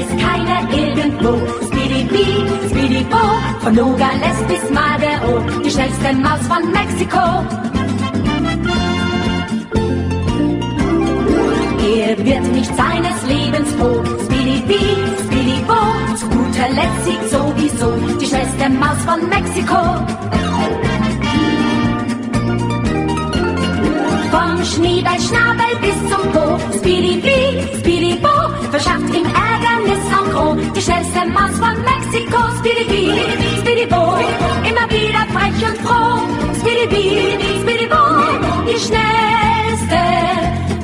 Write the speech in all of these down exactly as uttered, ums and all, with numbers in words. ist keiner irgendwo. Speedy Bee, Speedy Bo, von Nogales bis Madero, die schnellste Maus von Mexiko. Er wird nicht seines Lebens froh. Speedy Bee, Speedy Bo, zu guter Letzt sieht sowieso die schnellste Maus von Mexiko. Vom Schneeball-Schnabel bis zum Po, Speedy Bee, Speedy Bo, verschafft ihm Ärgernis en gros. Die schnellste Maus von Mexiko, Speedy Bee, Speedy Bo, immer wieder frech und froh. Speedy Bee, Speedy Bo, die schnellste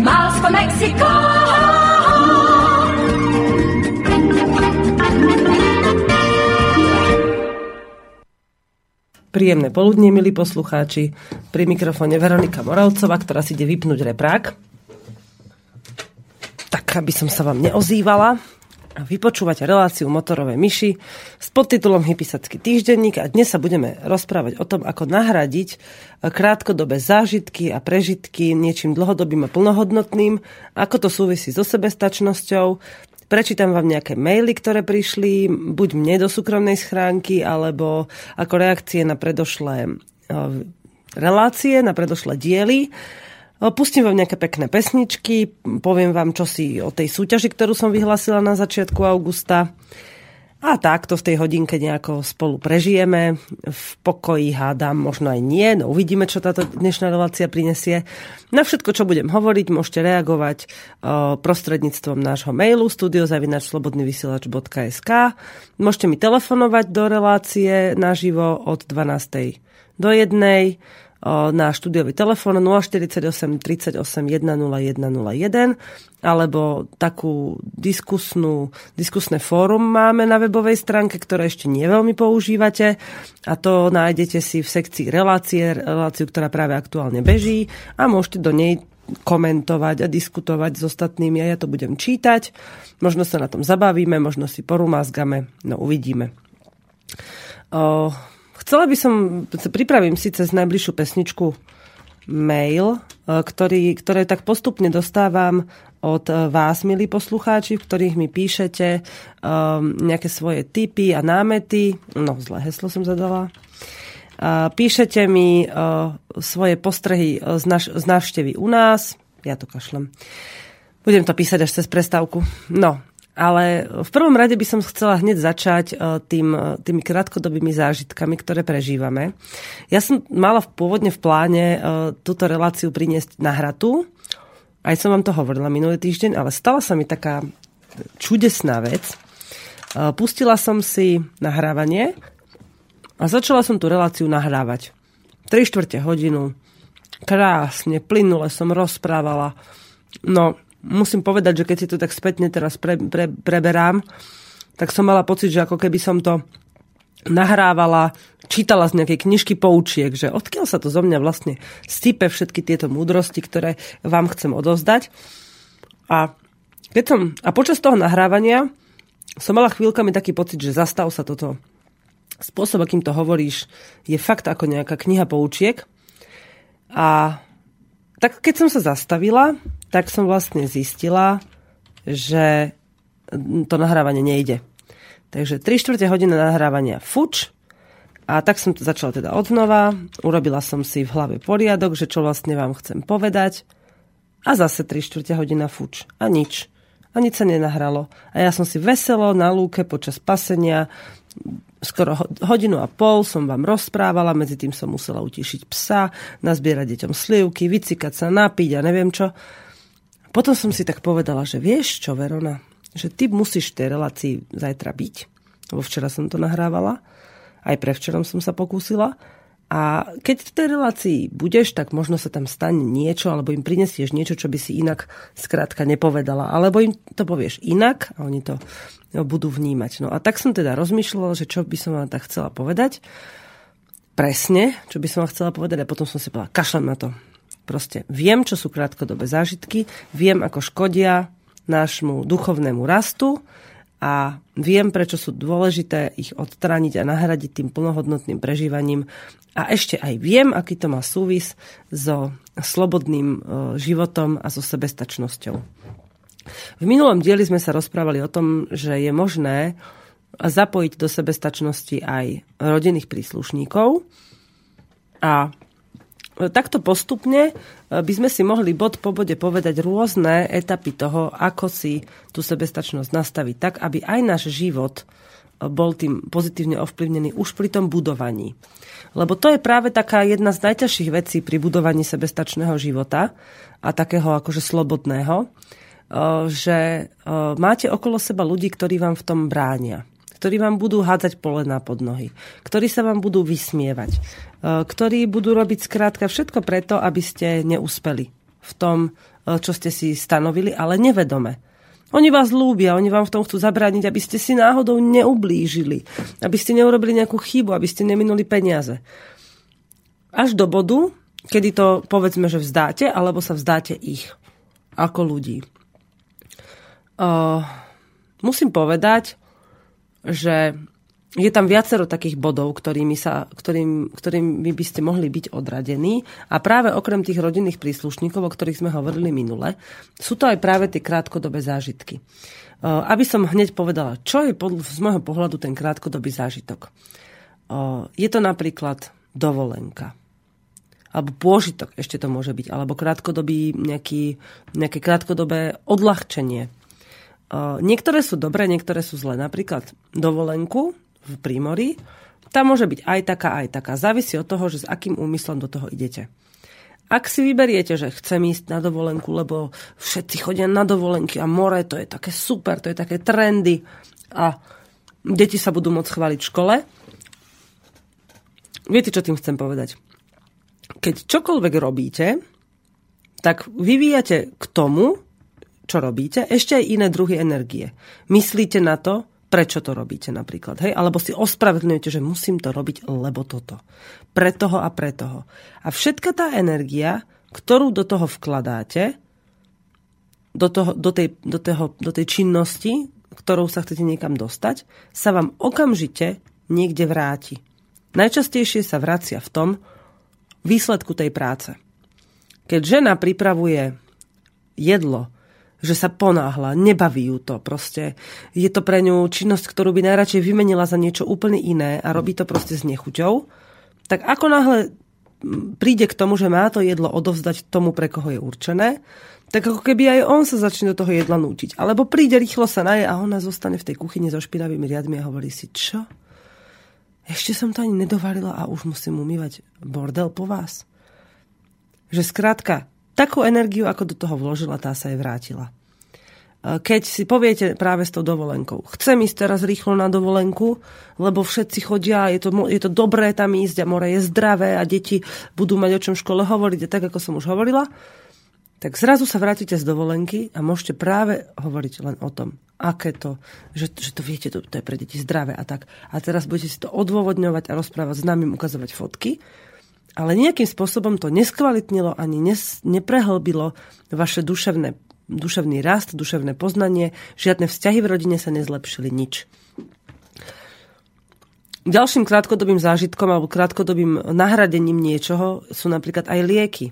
Maus von Mexiko. Príjemné poludnie, milí poslucháči. Pri mikrofóne Veronika Moralcová, ktorá si ide vypnúť reprák. Tak, aby som sa vám neozývala. A vy počúvate reláciu Motorové myši s podtitulom Hypisacký týždenník a dnes sa budeme rozprávať o tom, ako nahradiť krátkodobé zážitky a prežitky niečím dlhodobým a plnohodnotným, ako to súvisí so sebestačnosťou. Prečítam vám nejaké maily, ktoré prišli, buď mne do súkromnej schránky, alebo ako reakcie na predošlé relácie, na predošlé diely. Pustím vám nejaké pekné pesničky, poviem vám čosi o tej súťaži, ktorú som vyhlásila na začiatku augusta. A takto v tej hodinke nejako spolu prežijeme. V pokoji hádam, možno aj nie, no uvidíme, čo táto dnešná relácia prinesie. Na všetko, čo budem hovoriť, môžete reagovať prostredníctvom nášho mailu studio zavináč slobodný vysielač bodka es ká. Môžete mi telefonovať do relácie naživo od dvanástej do jednej na štúdiový telefón nula štyridsaťosem tridsaťosem jeden nula jeden nula jeden alebo takú diskusnú, diskusné fórum máme na webovej stránke, ktoré ešte nie veľmi používate a to nájdete si v sekcii relácie, reláciu, ktorá práve aktuálne beží a môžete do nej komentovať a diskutovať s ostatnými a ja to budem čítať. Možno sa na tom zabavíme, možno si porumázgame, no uvidíme. O, Chcela by som, pripravím si cez najbližšiu pesničku mail, ktorý, ktoré tak postupne dostávam od vás, milí poslucháči, v ktorých mi píšete um, nejaké svoje tipy a námety. No, zlé heslo som zadala. Uh, píšete mi uh, svoje postrehy z, naš, z návštevy u nás. Ja to kašlem. Budem to písať až cez prestávku. No. Ale v prvom rade by som chcela hneď začať tým, tými krátkodobými zážitkami, ktoré prežívame. Ja som mala pôvodne v pláne túto reláciu priniesť na Hratu. Aj som vám to hovorila minulý týždeň, ale stala sa mi taká čudesná vec. Pustila som si nahrávanie a začala som tú reláciu nahrávať. Tri štvrte hodinu. Krásne, plynule som rozprávala. No... Musím povedať, že keď si to tak spätne teraz pre, pre, preberám, tak som mala pocit, že ako keby som to nahrávala, čítala z nejakej knižky poučiek, že odkiaľ sa to zo mňa vlastne sype všetky tieto múdrosti, ktoré vám chcem odovzdať. A, keď som, a počas toho nahrávania som mala chvíľkami taký pocit, že zastav sa toto. Spôsob, akým to hovoríš, je fakt ako nejaká kniha poučiek. A tak keď som sa zastavila... tak som vlastne zistila, že to nahrávanie nejde. Takže tri štvrte hodiny nahrávania fuč a tak som to začala teda odnova, urobila som si v hlave poriadok, že čo vlastne vám chcem povedať a zase tri štvrte hodina fuč a nič. A nič sa nenahralo. A ja som si veselo na lúke počas pasenia skoro hodinu a pol som vám rozprávala, medzi tým som musela utišiť psa, nazbierať deťom slivky, vycikať sa, napiť a neviem čo. Potom som si tak povedala, že vieš čo, Verona, že ty musíš v tej relácii zajtra byť, lebo včera som to nahrávala, aj prevčerom som sa pokúsila a keď v tej relácii budeš, tak možno sa tam stane niečo, alebo im prinesieš niečo, čo by si inak skrátka nepovedala, alebo im to povieš inak a oni to budú vnímať. No a tak som teda rozmýšľala, že čo by som vám tak chcela povedať, presne, čo by som vám chcela povedať a potom som si povedala, kašlem na to. Proste viem, čo sú krátkodobé zážitky, viem, ako škodia nášmu duchovnému rastu a viem, prečo sú dôležité ich odstrániť a nahradiť tým plnohodnotným prežívaním. A ešte aj viem, aký to má súvis so slobodným životom a so sebestačnosťou. V minulom dieli sme sa rozprávali o tom, že je možné zapojiť do sebestačnosti aj rodinných príslušníkov. A takto postupne by sme si mohli bod po bode povedať rôzne etapy toho, ako si tú sebestačnosť nastaviť tak, aby aj náš život bol tým pozitívne ovplyvnený už pri tom budovaní. Lebo to je práve taká jedna z najťažších vecí pri budovaní sebestačného života a takého akože slobodného, že máte okolo seba ľudí, ktorí vám v tom bránia, ktorí vám budú hádzať polená pod nohy, ktorí sa vám budú vysmievať, ktorí budú robiť skrátka všetko preto, aby ste neúspeli v tom, čo ste si stanovili, ale nevedome. Oni vás ľúbia, oni vám v tom chcú zabrániť, aby ste si náhodou neublížili, aby ste neurobili nejakú chybu, aby ste neminuli peniaze. Až do bodu, kedy to povedzme, že vzdáte, alebo sa vzdáte ich ako ľudí. Uh, musím povedať, že je tam viacero takých bodov, ktorými, sa, ktorým, ktorými by ste mohli byť odradení. A práve okrem tých rodinných príslušníkov, o ktorých sme hovorili minule, sú to aj práve tie krátkodobé zážitky. Uh, aby som hneď povedala, čo je pod, z môjho pohľadu ten krátkodobý zážitok. Uh, je to napríklad dovolenka. Alebo pôžitok ešte to môže byť. Alebo krátkodobý nejaký, nejaké krátkodobé odľahčenie. Uh, niektoré sú dobré, niektoré sú zlé. Napríklad dovolenku v prímori, tá môže byť aj taká, aj taká. Závisí od toho, že s akým úmyslom do toho idete. Ak si vyberiete, že chcem ísť na dovolenku, lebo všetci chodia na dovolenky a more, to je také super, to je také trendy a deti sa budú môcť chváliť v škole. Viete, čo tým chcem povedať? Keď čokoľvek robíte, tak vyvíjate k tomu, čo robíte, ešte aj iné druhy energie. Myslíte na to, prečo to robíte napríklad. Hej? Alebo si ospravedlňujete, že musím to robiť, lebo toto. Pre toho a pre toho. A všetka tá energia, ktorú do toho vkladáte, do, toho, do, tej, do, toho, do tej činnosti, ktorou sa chcete niekam dostať, sa vám okamžite niekde vráti. Najčastejšie sa vracia v tom výsledku tej práce. Keď žena pripravuje jedlo, že sa ponáhla, nebaví ju to proste. Je to pre ňu činnosť, ktorú by najradšej vymenila za niečo úplne iné a robí to proste s nechuťou, tak ako náhle príde k tomu, že má to jedlo odovzdať tomu, pre koho je určené, tak ako keby aj on sa začne do toho jedla nútiť. Alebo príde, rýchlo sa naje a ona zostane v tej kuchyni so špinavými riadmi a hovorí si, čo? Ešte som to ani nedovarila a už musím umývať bordel po vás. Že skrátka, takú energiu, ako do toho vložila, tá sa jej vrátila. Keď si poviete práve s tou dovolenkou, chcem ísť teraz rýchlo na dovolenku, lebo všetci chodia, je to, je to dobré tam ísť a more je zdravé a deti budú mať o čom v škole hovoriť a tak, ako som už hovorila, tak zrazu sa vrátite z dovolenky a môžete práve hovoriť len o tom, aké to, že, že to viete, to, to je pre deti zdravé a tak. A teraz budete si to odôvodňovať a rozprávať s nami, ukazovať fotky, ale nejakým spôsobom to neskvalitnilo ani nes, neprehlbilo vaše duševné, duševný rast, duševné poznanie. Žiadne vzťahy v rodine sa nezlepšili, nič. Ďalším krátkodobým zážitkom alebo krátkodobým nahradením niečoho sú napríklad aj lieky.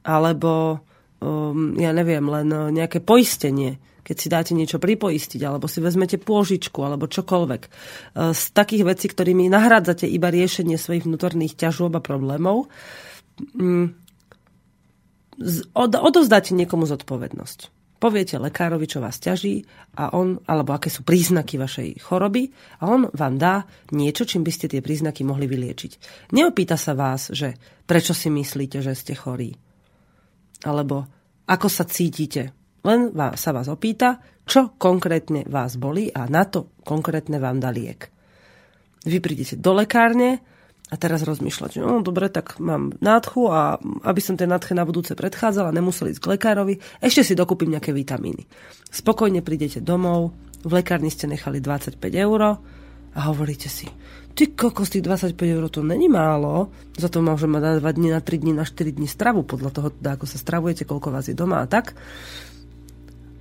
Alebo, um, ja neviem, len nejaké poistenie. Keď si dáte niečo pripoistiť, alebo si vezmete pôžičku, alebo čokoľvek. Z takých vecí, ktorými nahrádzate iba riešenie svojich vnútorných ťažôb a problémov, odovzdáte niekomu zodpovednosť. Poviete lekárovi, čo vás ťaží, a on, alebo aké sú príznaky vašej choroby, a on vám dá niečo, čím by ste tie príznaky mohli vyliečiť. Neopýta sa vás, že prečo si myslíte, že ste chorí, alebo ako sa cítite. Len sa vás opýta, čo konkrétne vás bolí a na to konkrétne vám dá liek. Vy prídete do lekárne a teraz rozmýšľate, no dobre, tak mám nádchu a aby som tej nádche na budúce predchádzala, nemusel ísť k lekárovi, ešte si dokúpim nejaké vitamíny. Spokojne prídete domov, v lekárni ste nechali dvadsaťpäť eur a hovoríte si, ty kokos, tých dvadsaťpäť eur to není málo, za to môžem mať na dva dni, na tri dni, na štyri dni stravu, podľa toho, ako sa stravujete, koľko vás je doma a tak.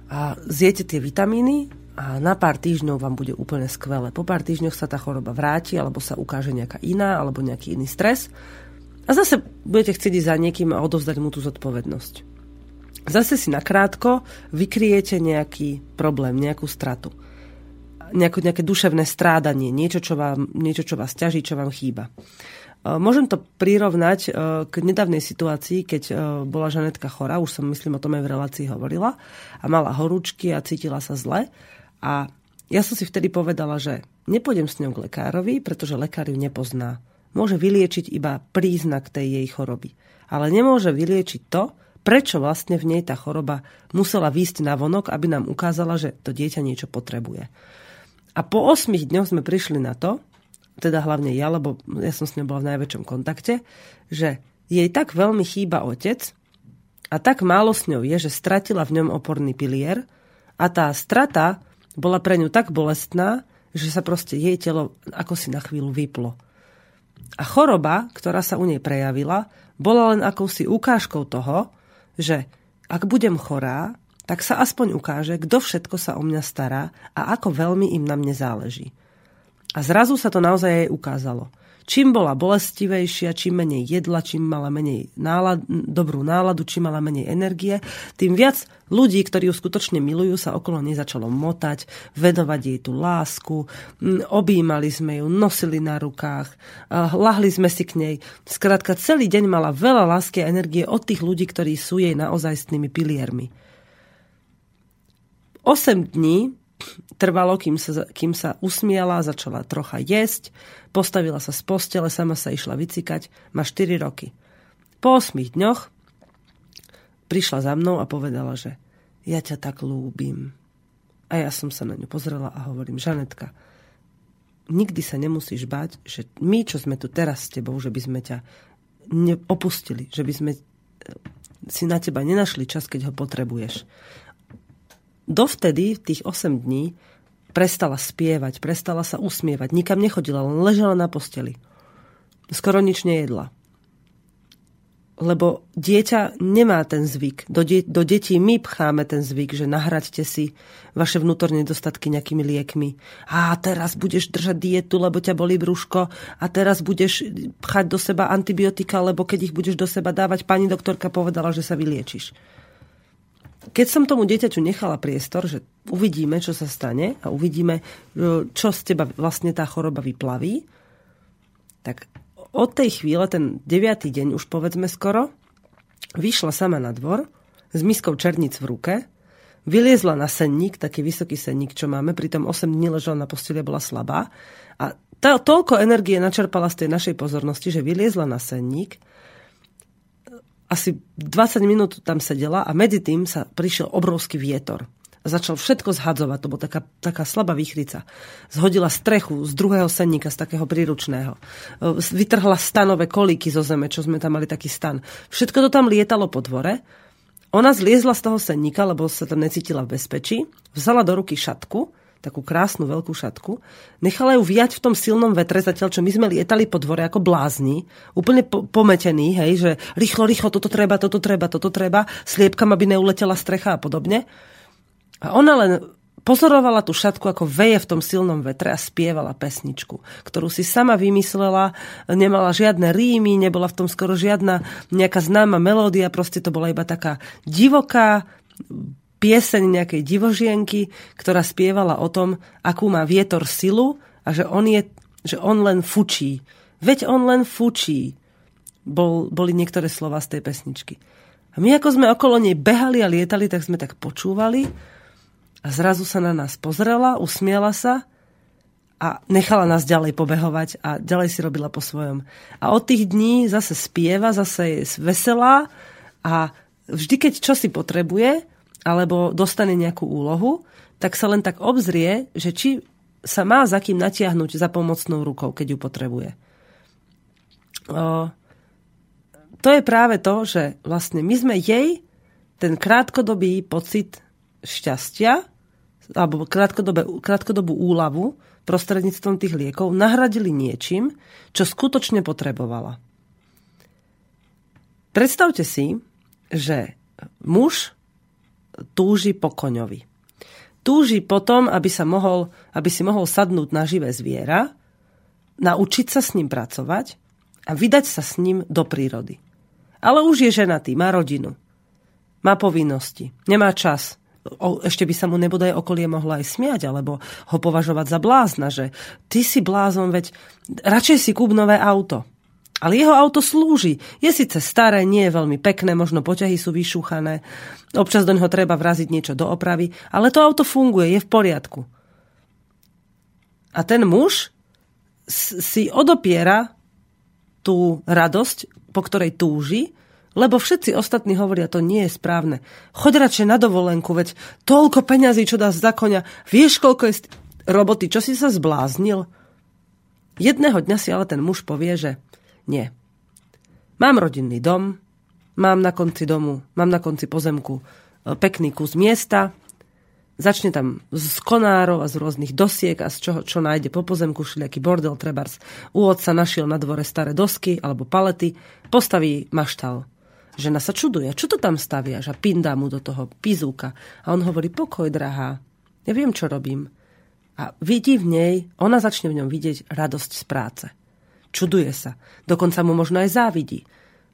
A zjete tie vitamíny a na pár týždňov vám bude úplne skvelé. Po pár týždňoch sa tá choroba vráti, alebo sa ukáže nejaká iná, alebo nejaký iný stres. A zase budete chcieť ísť za niekým a odovzdať mu tú zodpovednosť. Zase si nakrátko vykryjete nejaký problém, nejakú stratu. Nejako, nejaké duševné strádanie, niečo čo, vám, niečo, čo vás ťaží, čo vám chýba. Môžem to prirovnať k nedávnej situácii, keď bola Žanetka chorá, už som myslím o tom aj v relácii hovorila, a mala horúčky a cítila sa zle. A ja som si vtedy povedala, že nepôjdem s ňou k lekárovi, pretože lekár ju nepozná. Môže vyliečiť iba príznak tej jej choroby. Ale nemôže vyliečiť to, prečo vlastne v nej tá choroba musela výjsť na vonok, aby nám ukázala, že to dieťa niečo potrebuje. A po osmich dňoch sme prišli na to, teda hlavne ja, lebo ja som s ňou bola v najväčšom kontakte, že jej tak veľmi chýba otec a tak málo s ňou je, že stratila v ňom oporný pilier a tá strata bola pre ňu tak bolestná, že sa proste jej telo ako si na chvíľu vyplo. A choroba, ktorá sa u nej prejavila, bola len akousi ukážkou toho, že ak budem chorá, tak sa aspoň ukáže, kto všetko sa o mňa stará a ako veľmi im na mne záleží. A zrazu sa to naozaj jej ukázalo. Čím bola bolestivejšia, čím menej jedla, čím mala menej náladu, dobrú náladu, čím mala menej energie, tým viac ľudí, ktorí ju skutočne milujú, sa okolo nej začalo motať, venovať jej tú lásku, objímali sme ju, nosili na rukách, lahli sme si k nej. Skrátka, celý deň mala veľa lásky a energie od tých ľudí, ktorí sú jej naozajstnými piliermi. osem dní trvalo, kým sa, kým sa usmiala, začala trocha jesť, postavila sa z postele, sama sa išla vycikať, má štyri roky. Po osmich dňoch prišla za mnou a povedala, že ja ťa tak ľúbim. A ja som sa na ňu pozrela a hovorím, Žanetka, nikdy sa nemusíš bať, že my, čo sme tu teraz s tebou, že by sme ťa opustili, že by sme si na teba nenašli čas, keď ho potrebuješ. Dovtedy, v tých osem dní, prestala spievať, prestala sa usmievať, nikam nechodila, len ležala na posteli. Skoro nič nejedla. Lebo dieťa nemá ten zvyk. Do, die- do detí my pcháme ten zvyk, že nahraďte si vaše vnútorné nedostatky nejakými liekmi. A teraz budeš držať dietu, lebo ťa bolí brúško. A teraz budeš pchať do seba antibiotika, lebo keď ich budeš do seba dávať, pani doktorka povedala, že sa vyliečiš. Keď som tomu dieťaťu nechala priestor, že uvidíme, čo sa stane a uvidíme, čo z teba vlastne tá choroba vyplaví, tak od tej chvíle, ten deviaty deň už povedzme skoro, vyšla sama na dvor s miskou černíc v ruke, vyliezla na senník, taký vysoký senník, čo máme, pritom osem dní ležela na posteli, bola slabá a to, toľko energie načerpala z tej našej pozornosti, že vyliezla na senník. Asi dvadsať minút tam sedela a medzi tým sa prišiel obrovský vietor. Začal všetko zhadzovať, to bola taká, taká slabá výchrica. Zhodila strechu z druhého senníka, z takého príručného. Vytrhla stanové kolíky zo zeme, čo sme tam mali taký stan. Všetko to tam lietalo po dvore. Ona zliezla z toho senníka, lebo sa tam necítila v bezpečí. Vzala do ruky šatku, takú krásnu veľkú šatku. Nechala ju viať v tom silnom vetre, zatiaľ čo my sme lietali po dvore ako blázni, úplne po- pometení, hej, že rýchlo, rýchlo, toto treba, toto treba, toto treba, sliepkam, aby neuletela strecha a podobne. A ona len pozorovala tú šatku, ako veje v tom silnom vetre a spievala pesničku, ktorú si sama vymyslela, nemala žiadne rímy, nebola v tom skoro žiadna nejaká známa melódia, proste to bola iba taká divoká pieseň nejakej divožienky, ktorá spievala o tom, akú má vietor silu a že on, je, že on len fučí. Veď on len fučí, Bol, boli niektoré slova z tej pesničky. A my, ako sme okolo nej behali a lietali, tak sme tak počúvali a zrazu sa na nás pozrela, usmiela sa a nechala nás ďalej pobehovať a ďalej si robila po svojom. A od tých dní zase spieva, zase je veselá a vždy, keď čo si potrebuje alebo dostane nejakú úlohu, tak sa len tak obzrie, že či sa má za kým natiahnuť za pomocnou rukou, keď ju potrebuje. O... To je práve to, že vlastne my sme jej ten krátkodobý pocit šťastia alebo krátkodobú úľavu prostredníctvom tých liekov nahradili niečím, čo skutočne potrebovala. Predstavte si, že muž túži po koňovi. Túži po tom, aby sa mohol, aby si mohol sadnúť na živé zviera, naučiť sa s ním pracovať a vydať sa s ním do prírody. Ale už je ženatý, má rodinu. má povinnosti, nemá čas. O, ešte by sa mu nebodaj okolie mohla aj smiať, alebo ho považovať za blázna, že ty si blázon, veď radšej si kúp nové auto. Ale jeho auto slúži. Je síce staré, nie je veľmi pekné, možno poťahy sú vyšúchané, občas do neho treba vraziť niečo do opravy, ale to auto funguje, je v poriadku. A ten muž si odopiera tú radosť, po ktorej túži, lebo všetci ostatní hovoria, to nie je správne. Choď radšej na dovolenku, veď toľko peňazí, čo dá za koňa. Vieš, koľko je st- roboty, čo si sa zbláznil? Jedného dňa si ale ten muž povie, že nie. Mám rodinný dom, mám na konci domu, mám na konci pozemku pekný kus miesta, začne tam z konárov a z rôznych dosiek a z čoho, čo nájde po pozemku, šliaký bordel, trebárs. U otca našiel na dvore staré dosky alebo palety, postaví maštal. Žena sa čuduje, čo to tam staviaš? A pindá mu do toho pizúka. A on hovorí, pokoj, drahá, ja viem, čo robím. A vidí v nej, ona začne v ňom vidieť radosť z práce. Čuduje sa. Dokonca mu možno aj závidí.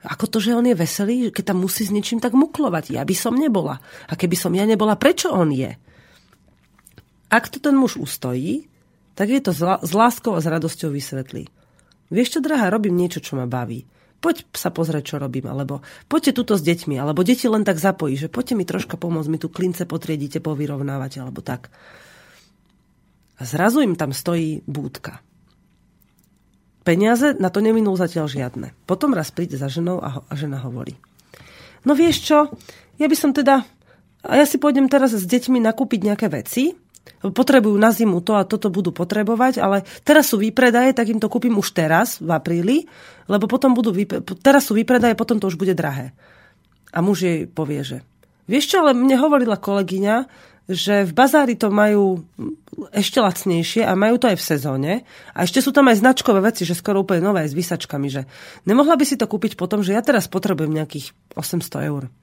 Ako to, že on je veselý, keď tam musí s niečím tak muklovať. Ja by som nebola. A keby som ja nebola, prečo on je? Ak to ten muž ustojí, tak je to s láskou a s radosťou vysvetlí. Vieš čo, drahá, robím niečo, čo ma baví. Poď sa pozrieť, čo robím, alebo poďte tuto s deťmi, alebo deti len tak zapojí, že poďte mi troška pomôcť, mi tu klince potriedite, povyrovnávate, alebo tak. A zrazu im tam stojí búdka. Peniaze na to neminul zatiaľ žiadne. Potom raz príde za ženou a, ho, a žena hovorí. No vieš čo, ja by som teda, a ja si pôjdem teraz s deťmi nakúpiť nejaké veci, potrebujú na zimu to a toto budú potrebovať, ale teraz sú výpredaje, tak im to kúpim už teraz, v apríli, lebo potom budú výpre... teraz sú výpredaje, potom to už bude drahé. A muž jej povie, že vieš čo, ale mne hovorila kolegyňa, že v bazári to majú ešte lacnejšie a majú to aj v sezóne a ešte sú tam aj značkové veci, že skoro úplne nové s vysačkami, že nemohla by si to kúpiť potom, že ja teraz potrebujem nejakých osemsto eur.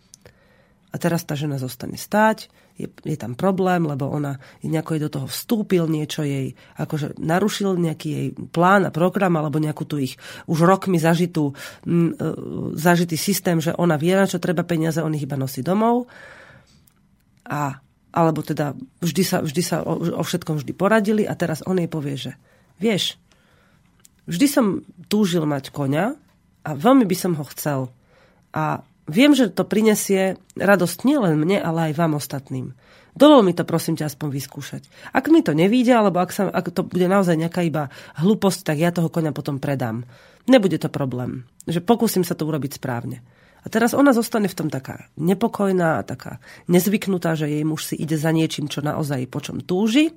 A teraz tá žena zostane stáť, je, je tam problém, lebo ona nejako jej do toho vstúpil, niečo jej, akože narušil nejaký jej plán a program, alebo nejakú tu ich už rokmi zažitú, m, zažitý systém, že ona vie, na čo treba peniaze, on ich iba nosí domov. A, alebo teda vždy sa, vždy sa o, o všetkom vždy poradili a teraz on jej povie, že vieš, vždy som túžil mať koňa a veľmi by som ho chcel. A viem, že to prinesie radosť nielen mne, ale aj vám ostatným. Dovol mi to, prosím ťa, aspoň vyskúšať. Ak mi to nevíde, alebo ak, sa, ak to bude naozaj nejaká iba hlúposť, tak ja toho koňa potom predám. Nebude to problém, že pokúsim sa to urobiť správne. A teraz ona zostane v tom taká nepokojná, taká nezvyknutá, že jej muž si ide za niečím, čo naozaj po čom túži.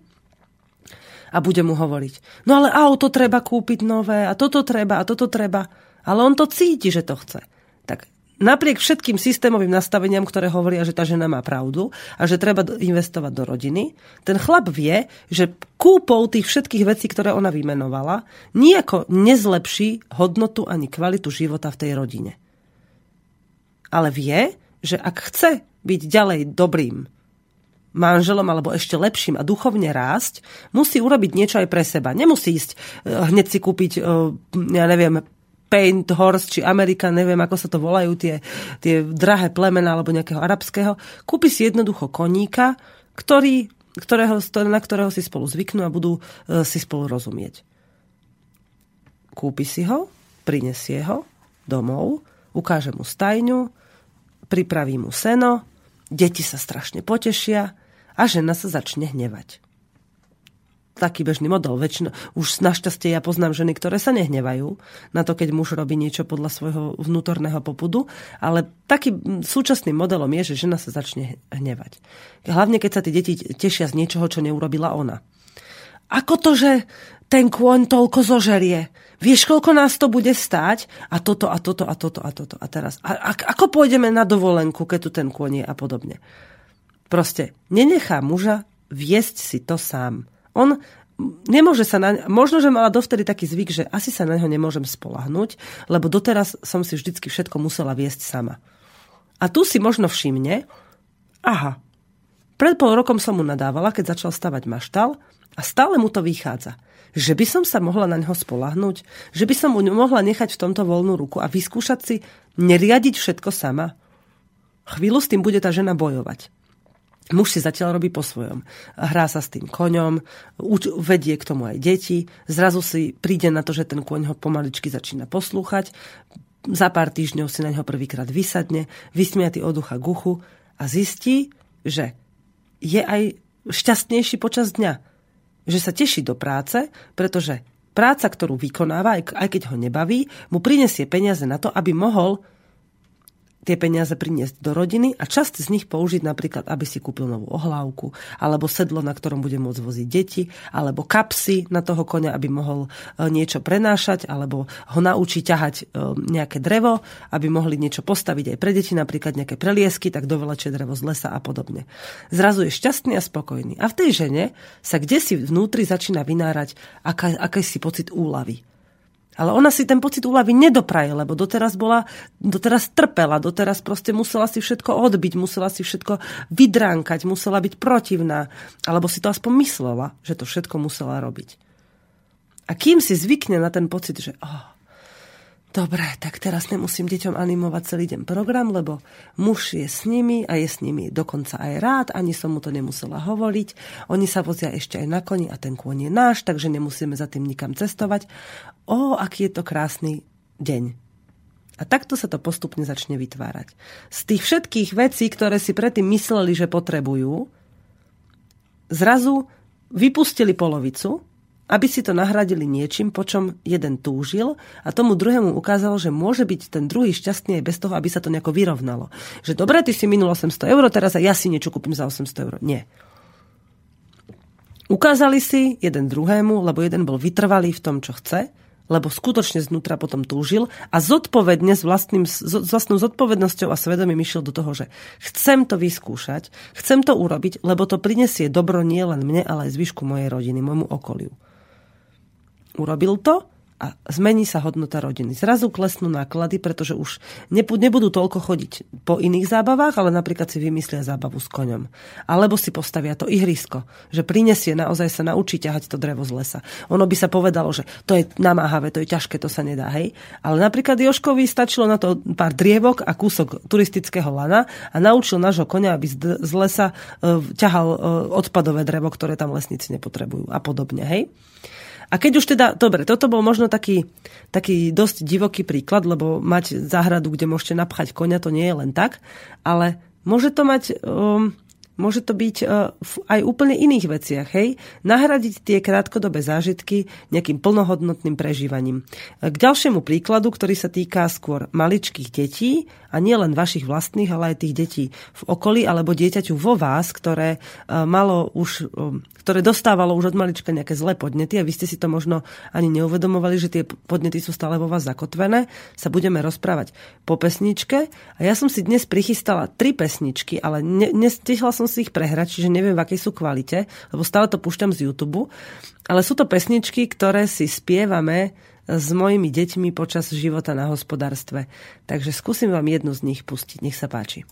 A bude mu hovoriť, no ale auto treba kúpiť nové, a toto treba, a toto treba. Ale on to cíti, že to chce. Tak napriek všetkým systémovým nastaveniam, ktoré hovoria, že tá žena má pravdu a že treba investovať do rodiny, ten chlap vie, že kúpou tých všetkých vecí, ktoré ona vymenovala, nijako nezlepší hodnotu ani kvalitu života v tej rodine. Ale vie, že ak chce byť ďalej dobrým manželom alebo ešte lepším a duchovne rásť, musí urobiť niečo aj pre seba. Nemusí ísť hneď si kúpiť, ja neviem, Paint Horse či American, neviem, ako sa to volajú, tie, tie drahé plemena alebo nejakého arabského. Kúpi si jednoducho koníka, ktorý, ktorého, na ktorého si spolu zvyknú a budú si spolu rozumieť. Kúpi si ho, prinesie ho domov, ukáže mu stajňu, pripraví mu seno, deti sa strašne potešia a žena sa začne hnevať. Taký bežný model. Väčšinou, už našťastie ja poznám ženy, ktoré sa nehnevajú na to, keď muž robí niečo podľa svojho vnútorného popudu, ale takým súčasným modelom je, že žena sa začne hnevať. Hlavne, keď sa tie deti tešia z niečoho, čo neurobila ona. Ako to, že ten kôň toľko zožerie? Vieš, koľko nás to bude stáť? A toto, a toto, a toto, a toto. A teraz, a, a, ako pôjdeme na dovolenku, keď tu ten kôň je a podobne? Proste, nenechá muža viesť si to sám. On nemôže sa na, možno, že mala dovtedy taký zvyk, že asi sa na neho nemôžem spolahnuť, lebo doteraz som si vždycky všetko musela viesť sama. A tu si možno všimne, aha, pred pol rokom som mu nadávala, keď začal stavať maštal a stále mu to vychádza. Že by som sa mohla na neho spolahnuť, že by som mu mohla nechať v tomto voľnú ruku a vyskúšať si neriadiť všetko sama. Chvíľu s tým bude tá žena bojovať. Muž si zatiaľ robí po svojom. Hrá sa s tým koňom, uč- vedie k tomu aj deti, zrazu si príde na to, že ten koň ho pomaličky začína poslúchať, za pár týždňov si na ňo prvýkrát vysadne, vysmiatý od ucha k uchu a zistí, že je aj šťastnejší počas dňa. Že sa teší do práce, pretože práca, ktorú vykonáva, aj keď ho nebaví, mu prinesie peniaze na to, aby mohol tie peniaze priniesť do rodiny a časť z nich použiť napríklad, aby si kúpil novú ohlávku, alebo sedlo, na ktorom bude môcť voziť deti, alebo kapsy na toho koňa, aby mohol niečo prenášať, alebo ho naučí ťahať nejaké drevo, aby mohli niečo postaviť aj pre deti, napríklad nejaké preliesky, tak dovelečie drevo z lesa a podobne. Zrazu je šťastný a spokojný. A v tej žene sa kdesi vnútri začína vynárať aká, akýsi pocit úlavy. Ale ona si ten pocit úľavy nedopraje, lebo doteraz bola, doteraz trpela, doteraz proste musela si všetko odbiť, musela si všetko vydránkať, musela byť protivná, alebo si to aspoň myslela, že to všetko musela robiť. A kým si zvykne na ten pocit, že oh, dobre, tak teraz nemusím deťom animovať celý deň program, lebo muž je s nimi a je s nimi dokonca aj rád, ani som mu to nemusela hovoriť. Oni sa vozia ešte aj na koni a ten kôň je náš, takže nemusíme za tým nikam cestovať. Ó, aký je to krásny deň. A takto sa to postupne začne vytvárať. Z tých všetkých vecí, ktoré si predtým mysleli, že potrebujú, zrazu vypustili polovicu, aby si to nahradili niečím, po čom jeden túžil a tomu druhému ukázalo, že môže byť ten druhý šťastný aj bez toho, aby sa to nejako vyrovnalo. Že dobre, ty si minul osemsto eur, teraz a ja si niečo kúpim za osemsto eur. Nie. Ukázali si jeden druhému, lebo jeden bol vytrvalý v tom, čo chce, lebo skutočne znútra potom túžil a zodpovedne s, vlastným, s vlastnou zodpovednosťou a svedomím išiel do toho, že chcem to vyskúšať, chcem to urobiť, lebo to prinesie dobro nie len mne, ale aj zvyšku mojej rodiny, môjmu okoliu. Urobil to a zmení sa hodnota rodiny. Zrazu klesnú náklady, pretože už nebudú toľko chodiť po iných zábavách, ale napríklad si vymyslia zábavu s koňom. Alebo si postavia to ihrisko, že prinesie, naozaj sa naučí ťahať to drevo z lesa. Ono by sa povedalo, že to je namáhavé, to je ťažké, to sa nedá, hej. Ale napríklad Jožkovi stačilo na to pár drievok a kúsok turistického lana a naučil nášho koňa, aby z lesa ťahal odpadové drevo, ktoré tam lesníci nepotrebujú a podobne, hej. A keď už teda, dobre, toto bol možno taký, taký dosť divoký príklad, lebo mať záhradu, kde môžete napchať koňa, to nie je len tak, ale môže to mať, um, môže to byť uh, v aj úplne iných veciach, hej? Nahradiť tie krátkodobé zážitky nejakým plnohodnotným prežívaním. K ďalšiemu príkladu, ktorý sa týka skôr maličkých detí, a nie len vašich vlastných, ale aj tých detí v okolí, alebo dieťaťu vo vás, ktoré uh, malo už... Um, ktoré dostávalo už od malička nejaké zlé podnety a vy ste si to možno ani neuvedomovali, že tie podnety sú stále vo vás zakotvené, sa budeme rozprávať po pesničke. A ja som si dnes prichystala tri pesničky, ale ne- nestihla som si ich prehrať, čiže neviem, v akej sú kvalite, lebo stále to púšťam z YouTube. Ale sú to pesničky, ktoré si spievame s mojimi deťmi počas života na hospodárstve. Takže skúsim vám jednu z nich pustiť. Nech sa páči.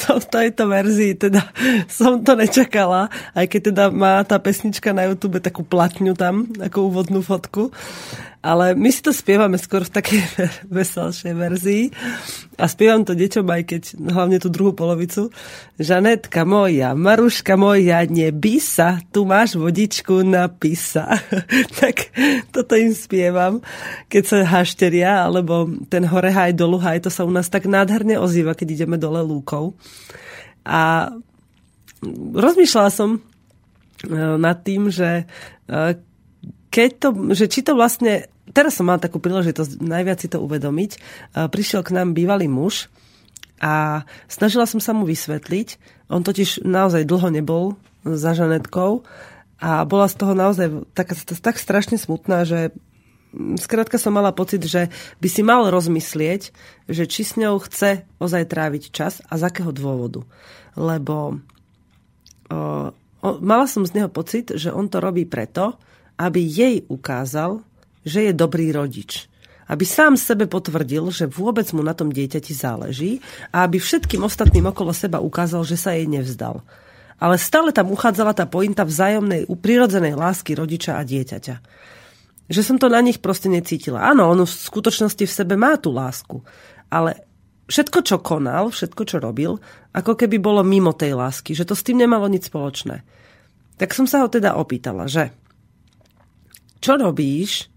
V tejto verzii teda som to nečakala, aj keď teda má tá pesnička na YouTube takú platňu tam, ako úvodnú fotku. Ale my si to spievame skôr v takej veselšej verzii a spievam to deťom, aj keď hlavne tú druhú polovicu. Žanetka moja, Marúška moja, nebí sa, tu máš vodičku na pisa. Tak toto im spievam, keď sa hašteria, alebo ten horehaj, doluhaj, to sa u nás tak nádherne ozýva, keď ideme dole lúkou. A rozmýšľala som nad tým, že Keď to, že či to vlastne, teraz som mala takú príležitosť najviac si to uvedomiť, prišiel k nám bývalý muž a snažila som sa mu vysvetliť, on totiž naozaj dlho nebol za Žanetkou a bola z toho naozaj tak, tak strašne smutná, že skrátka som mala pocit, že by si mal rozmyslieť, že či s ňou chce ozaj tráviť čas a z akého dôvodu. Lebo o, o, mala som z neho pocit, že on to robí preto, aby jej ukázal, že je dobrý rodič. Aby sám sebe potvrdil, že vôbec mu na tom dieťati záleží a aby všetkým ostatným okolo seba ukázal, že sa jej nevzdal. Ale stále tam uchádzala tá pointa vzájomnej, prirodzenej lásky rodiča a dieťaťa. Že som to na nich proste necítila. Áno, on v skutočnosti v sebe má tú lásku, ale všetko, čo konal, všetko, čo robil, ako keby bolo mimo tej lásky, že to s tým nemalo nič spoločné. Tak som sa ho teda opýtala, že čo robíš,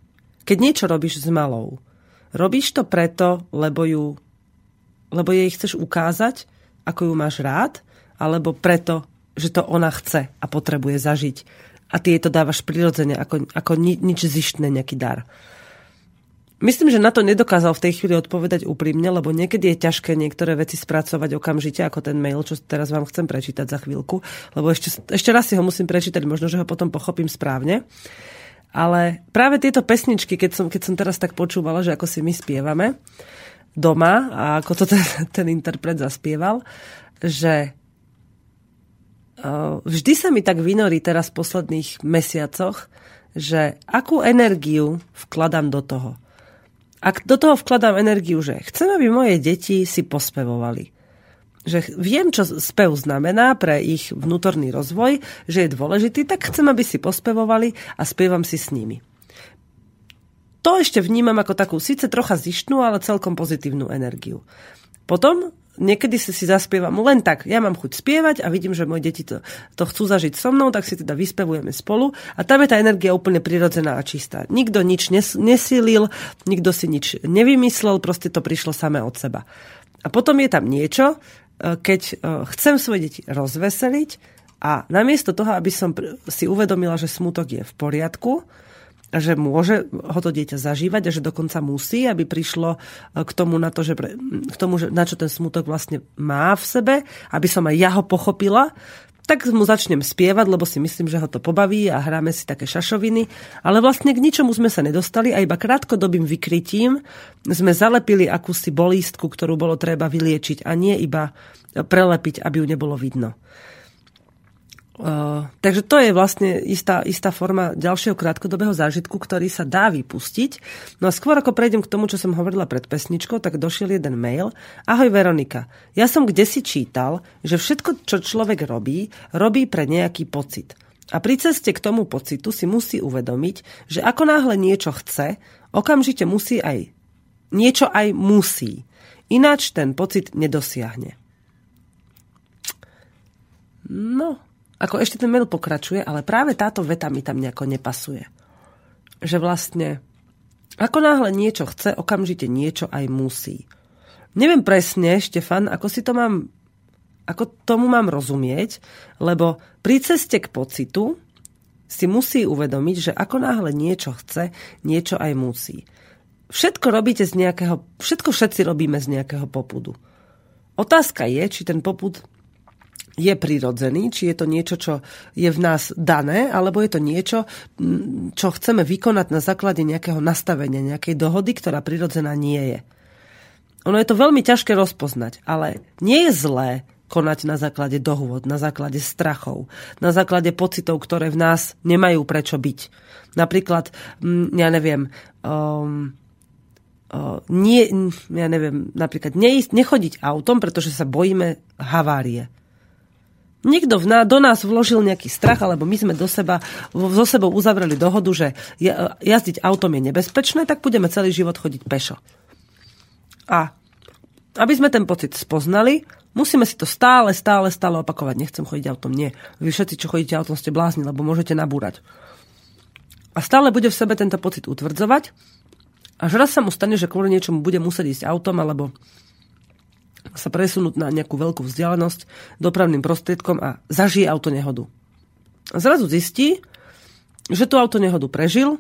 keď niečo robíš s malou? Robíš to preto, lebo ju, lebo jej chceš ukázať, ako ju máš rád, alebo preto, že to ona chce a potrebuje zažiť. A ty jej to dávaš prirodzene, ako, ako ni, nič zištné, nejaký dar. Myslím, že na to nedokázal v tej chvíli odpovedať úprimne, lebo niekedy je ťažké niektoré veci spracovať okamžite, ako ten mail, čo teraz vám chcem prečítať za chvíľku, lebo ešte, ešte raz si ho musím prečítať, možno, že ho potom pochopím správne. Ale práve tieto pesničky, keď som, keď som teraz tak počúvala, že ako si my spievame doma a ako to ten, ten interpret zaspieval, že uh, vždy sa mi tak vynorí teraz v posledných mesiacoch, že akú energiu vkladám do toho. Ak do toho vkladám energiu, že chcem, aby moje deti si pospevovali. Že viem, čo spev znamená pre ich vnútorný rozvoj, že je dôležitý, tak chcem, aby si pospevovali a spievam si s nimi. To ešte vnímam ako takú, síce trocha zištnú, ale celkom pozitívnu energiu. Potom niekedy si, si zaspievam len tak, ja mám chuť spievať a vidím, že moje deti to, to chcú zažiť so mnou, tak si teda vyspevujeme spolu a tam je tá energia úplne prirodzená a čistá. Nikto nič nes- nesilil, nikto si nič nevymyslel, proste to prišlo samé od seba. A potom je tam niečo, keď chcem svoje deti rozveseliť a namiesto toho, aby som si uvedomila, že smutok je v poriadku, že môže ho to dieťa zažívať a že dokonca musí, aby prišlo k tomu, na to, že pre, k tomu, na čo ten smutok vlastne má v sebe, aby som aj ja ho pochopila, Tak mu začnem spievať, lebo si myslím, že ho to pobaví a hráme si také šašoviny. Ale vlastne k ničomu sme sa nedostali a iba krátkodobým vykrytím sme zalepili akúsi bolístku, ktorú bolo treba vyliečiť a nie iba prelepiť, aby ju nebolo vidno. Uh, takže to je vlastne istá, istá forma ďalšieho krátkodobého zážitku, ktorý sa dá vypustiť. No a skôr ako prejdem k tomu, čo som hovorila pred pesničkou, tak došiel jeden mail. Ahoj Veronika, ja som kdesi čítal, že všetko, čo človek robí, robí pre nejaký pocit. A pri ceste k tomu pocitu si musí uvedomiť, že ako náhle niečo chce, okamžite musí aj niečo aj musí. Ináč ten pocit nedosiahne. No... Ako ešte ten mail pokračuje, ale práve táto veta mi tam nejako nepasuje. Že vlastne, ako náhle niečo chce, okamžite niečo aj musí. Neviem presne, Štefan, ako si to mám, ako tomu mám rozumieť, lebo pri ceste k pocitu si musí uvedomiť, že ako náhle niečo chce, niečo aj musí. Všetko robíte z nejakého, všetko všetci robíme z nejakého popudu. Otázka je, či ten popud je prirodzený, či je to niečo, čo je v nás dané, alebo je to niečo, čo chceme vykonať na základe nejakého nastavenia, nejakej dohody, ktorá prirodzená nie je. Ono je to veľmi ťažké rozpoznať, ale nie je zlé konať na základe dohôd, na základe strachov, na základe pocitov, ktoré v nás nemajú prečo byť. Napríklad, ja neviem... Um, nie, ja neviem, napríklad neísť, nechodiť autom, pretože sa bojíme havárie. Niekto v ná, do nás vložil nejaký strach, alebo my sme do seba, so sebou uzavreli dohodu, že jazdiť autom je nebezpečné, tak budeme celý život chodiť pešo. A aby sme ten pocit spoznali, musíme si to stále, stále, stále opakovať. Nechcem chodiť autom, nie. Vy všetci, čo chodíte autom, ste blázni, lebo môžete nabúrať. A stále bude v sebe tento pocit utvrdzovať, až raz sa mu stane, že kvôli niečomu bude musieť ísť autom, alebo sa presunúť na nejakú veľkú vzdialenosť dopravným prostriedkom a zažije autonehodu. Zrazu zistí, že tú autonehodu prežil,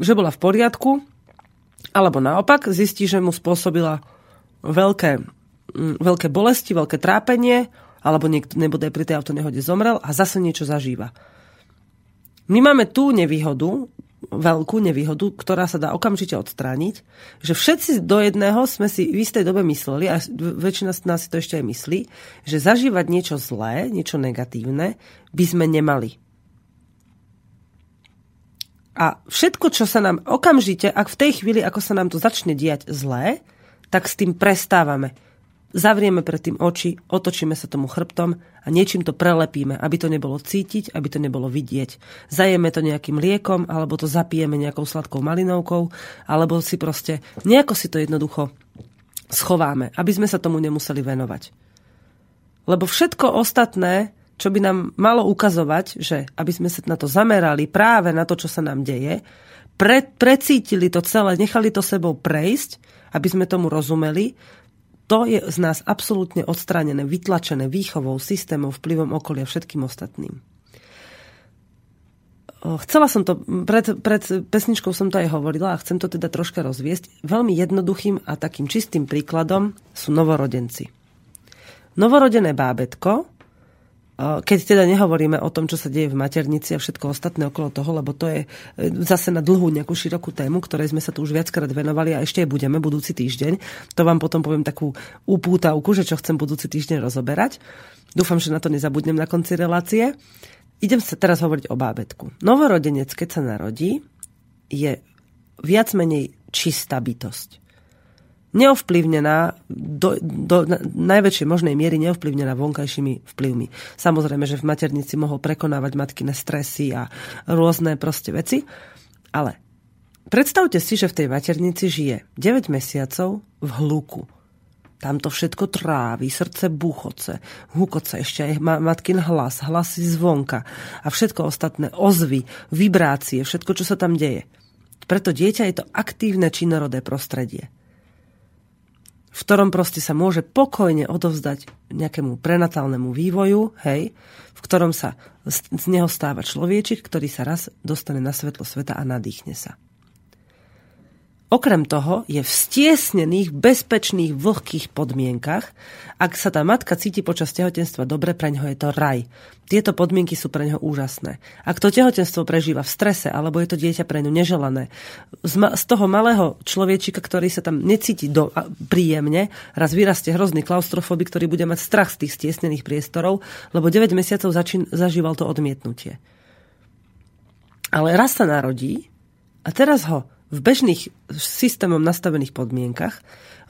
že bola v poriadku, alebo naopak zistí, že mu spôsobila veľké, veľké bolesti, veľké trápenie, alebo niekto nebude pri tej autonehode zomrel a zase niečo zažíva. My máme tú nevýhodu, veľkú nevýhodu, ktorá sa dá okamžite odstrániť, že všetci do jedného sme si v istej dobe mysleli, a väčšina z nás si to ešte aj myslí, že zažívať niečo zlé, niečo negatívne by sme nemali. A všetko, čo sa nám okamžite, ak v tej chvíli, ako sa nám to začne diať zlé, tak s tým prestávame. Zavrieme pred tým oči, otočíme sa tomu chrbtom a niečím to prelepíme, aby to nebolo cítiť, aby to nebolo vidieť. Zajeme to nejakým liekom, alebo to zapijeme nejakou sladkou malinovkou, alebo si proste nejako si to jednoducho schováme, aby sme sa tomu nemuseli venovať. Lebo všetko ostatné, čo by nám malo ukazovať, že aby sme sa na to zamerali, práve na to, čo sa nám deje, pre, precítili to celé, nechali to sebou prejsť, aby sme tomu rozumeli, to je z nás absolútne odstránené, vytlačené výchovou, systémom, vplyvom okolia, všetkým ostatným. Chcela som to, pred, pred pesničkou som to aj hovorila a chcem to teda troška rozviesť. Veľmi jednoduchým a takým čistým príkladom sú novorodenci. Novorodené bábätko, keď teda nehovoríme o tom, čo sa deje v maternici a všetko ostatné okolo toho, lebo to je zase na dlhú nejakú širokú tému, ktorej sme sa tu už viackrát venovali a ešte aj budeme budúci týždeň. To vám potom poviem takú upútavku, že čo chcem budúci týždeň rozoberať. Dúfam, že na to nezabudnem na konci relácie. Idem sa teraz hovoriť o bábätku. Novorodenec, keď sa narodí, je viac menej čistá bytosť. Neovplyvnená, do, do na, najväčšej možnej miery neovplyvnená vonkajšími vplyvmi. Samozrejme, že v maternici mohol prekonávať matkine stresy a rôzne proste veci, ale predstavte si, že v tej maternici žije deväť mesiacov v hluku. Tam to všetko trávi, srdce buchoce, hukoce, ešte aj matkin hlas, hlasy zvonka a všetko ostatné, ozvy, vibrácie, všetko, čo sa tam deje. Preto dieťa je to aktívne činorodé prostredie, v ktorom proste sa môže pokojne odovzdať nejakému prenatálnemu vývoju, hej, v ktorom sa z neho stáva človečik, ktorý sa raz dostane na svetlo sveta a nadýchne sa. Okrem toho je v stiesnených, bezpečných, vlhkých podmienkach. Ak sa tá matka cíti počas tehotenstva dobre, preňho je to raj. Tieto podmienky sú preňho úžasné. Ak to tehotenstvo prežíva v strese, alebo je to dieťa preňu neželané, z toho malého človečika, ktorý sa tam necíti do, príjemne, raz vyrastie hrozný klaustrofóbik, ktorý bude mať strach z tých stiesnených priestorov, lebo deväť mesiacov začín, zažíval to odmietnutie. Ale raz sa narodí a teraz ho v bežných systémom nastavených podmienkach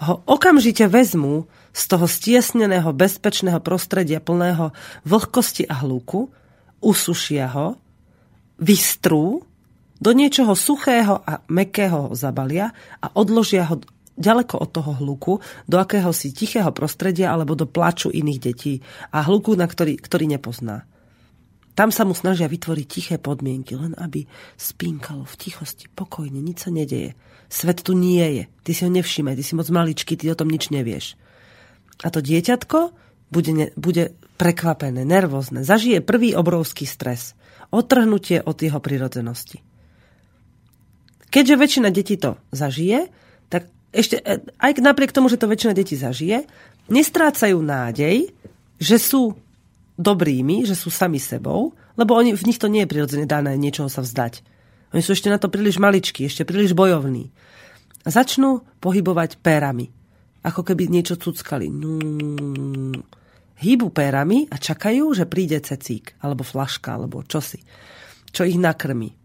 ho okamžite vezmú z toho stiesneného, bezpečného prostredia plného vlhkosti a hluku, usušia ho, vystrú, do niečoho suchého a mäkkého ho zabalia a odložia ho ďaleko od toho hluku, do akéhosi tichého prostredia alebo do plaču iných detí a hluku, na ktorý, ktorý nepozná. Tam sa mu snažia vytvoriť tiché podmienky, len aby spínkalo v tichosti, pokojne, nič sa nedeje. Svet tu nie je, ty si ho nevšimaj, ty si moc maličký, ty o tom nič nevieš. A to dieťatko bude, ne, bude prekvapené, nervózne, zažije prvý obrovský stres, odtrhnutie od jeho prirodzenosti. Keďže väčšina detí to zažije, tak ešte aj napriek tomu, že to väčšina detí zažije, nestrácajú nádej, že sú dobrými, že sú sami sebou, lebo oni, v nich to nie je prirodzene dané niečoho sa vzdať. Oni sú ešte na to príliš maličkí, ešte príliš bojovní. A začnú pohybovať pérami. Ako keby niečo cuckali. Hýbu pérami a čakajú, že príde cecík, alebo flaška, alebo čosi, čo ich nakrmí.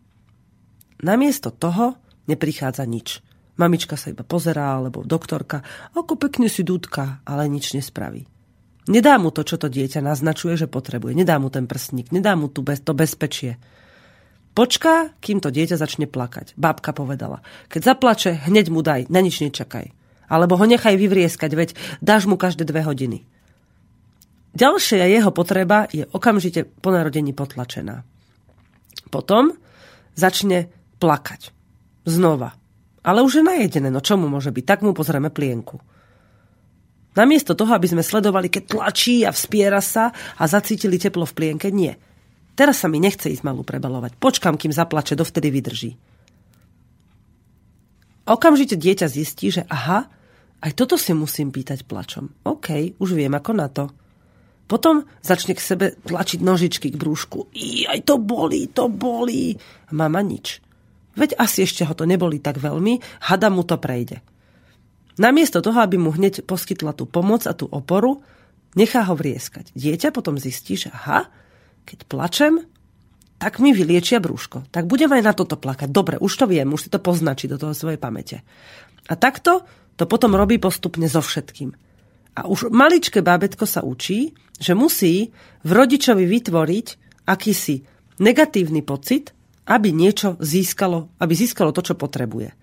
Namiesto toho neprichádza nič. Mamička sa iba pozerá, alebo doktorka, ako pekne si dúdka, ale nič nespraví. Nedá mu to, čo to dieťa naznačuje, že potrebuje. Nedá mu ten prstník, nedá mu tu bez, to bezpečie. Počká, kým to dieťa začne plakať. Bábka povedala, keď zaplače, hneď mu daj, na nič nečakaj. Alebo ho nechaj vyvrieskať, veď dáš mu každé dve hodiny. Ďalšia jeho potreba je okamžite po narodení potlačená. Potom začne plakať. Znova. Ale už je najedené, no čo mu môže byť? Tak mu pozrieme plienku. Namiesto toho, aby sme sledovali, keď tlačí a vzpiera sa a zacítili teplo v plienke, nie. Teraz sa mi nechce ísť malú prebalovať. Počkám, kým zaplače, dovtedy vydrží. Okamžite dieťa zistí, že aha, aj toto si musím pýtať plačom. OK, už viem ako na to. Potom začne k sebe tlačiť nožičky k brúšku. I, aj to bolí, to bolí. A mama nič. Veď asi ešte ho to nebolí tak veľmi, hada mu to prejde. Namiesto toho, aby mu hneď poskytla tú pomoc a tú oporu, nechá ho vrieskať. Dieťa potom zistí, že aha, keď plačem, tak mi vyliečia brúško. Tak budem aj na toto plakať. Dobre, už to viem, už si to poznačí do toho svojej pamäte. A takto to potom robí postupne so všetkým. A už maličké bábätko sa učí, že musí v rodičovi vytvoriť akýsi negatívny pocit, aby niečo získalo, aby získalo to, čo potrebuje.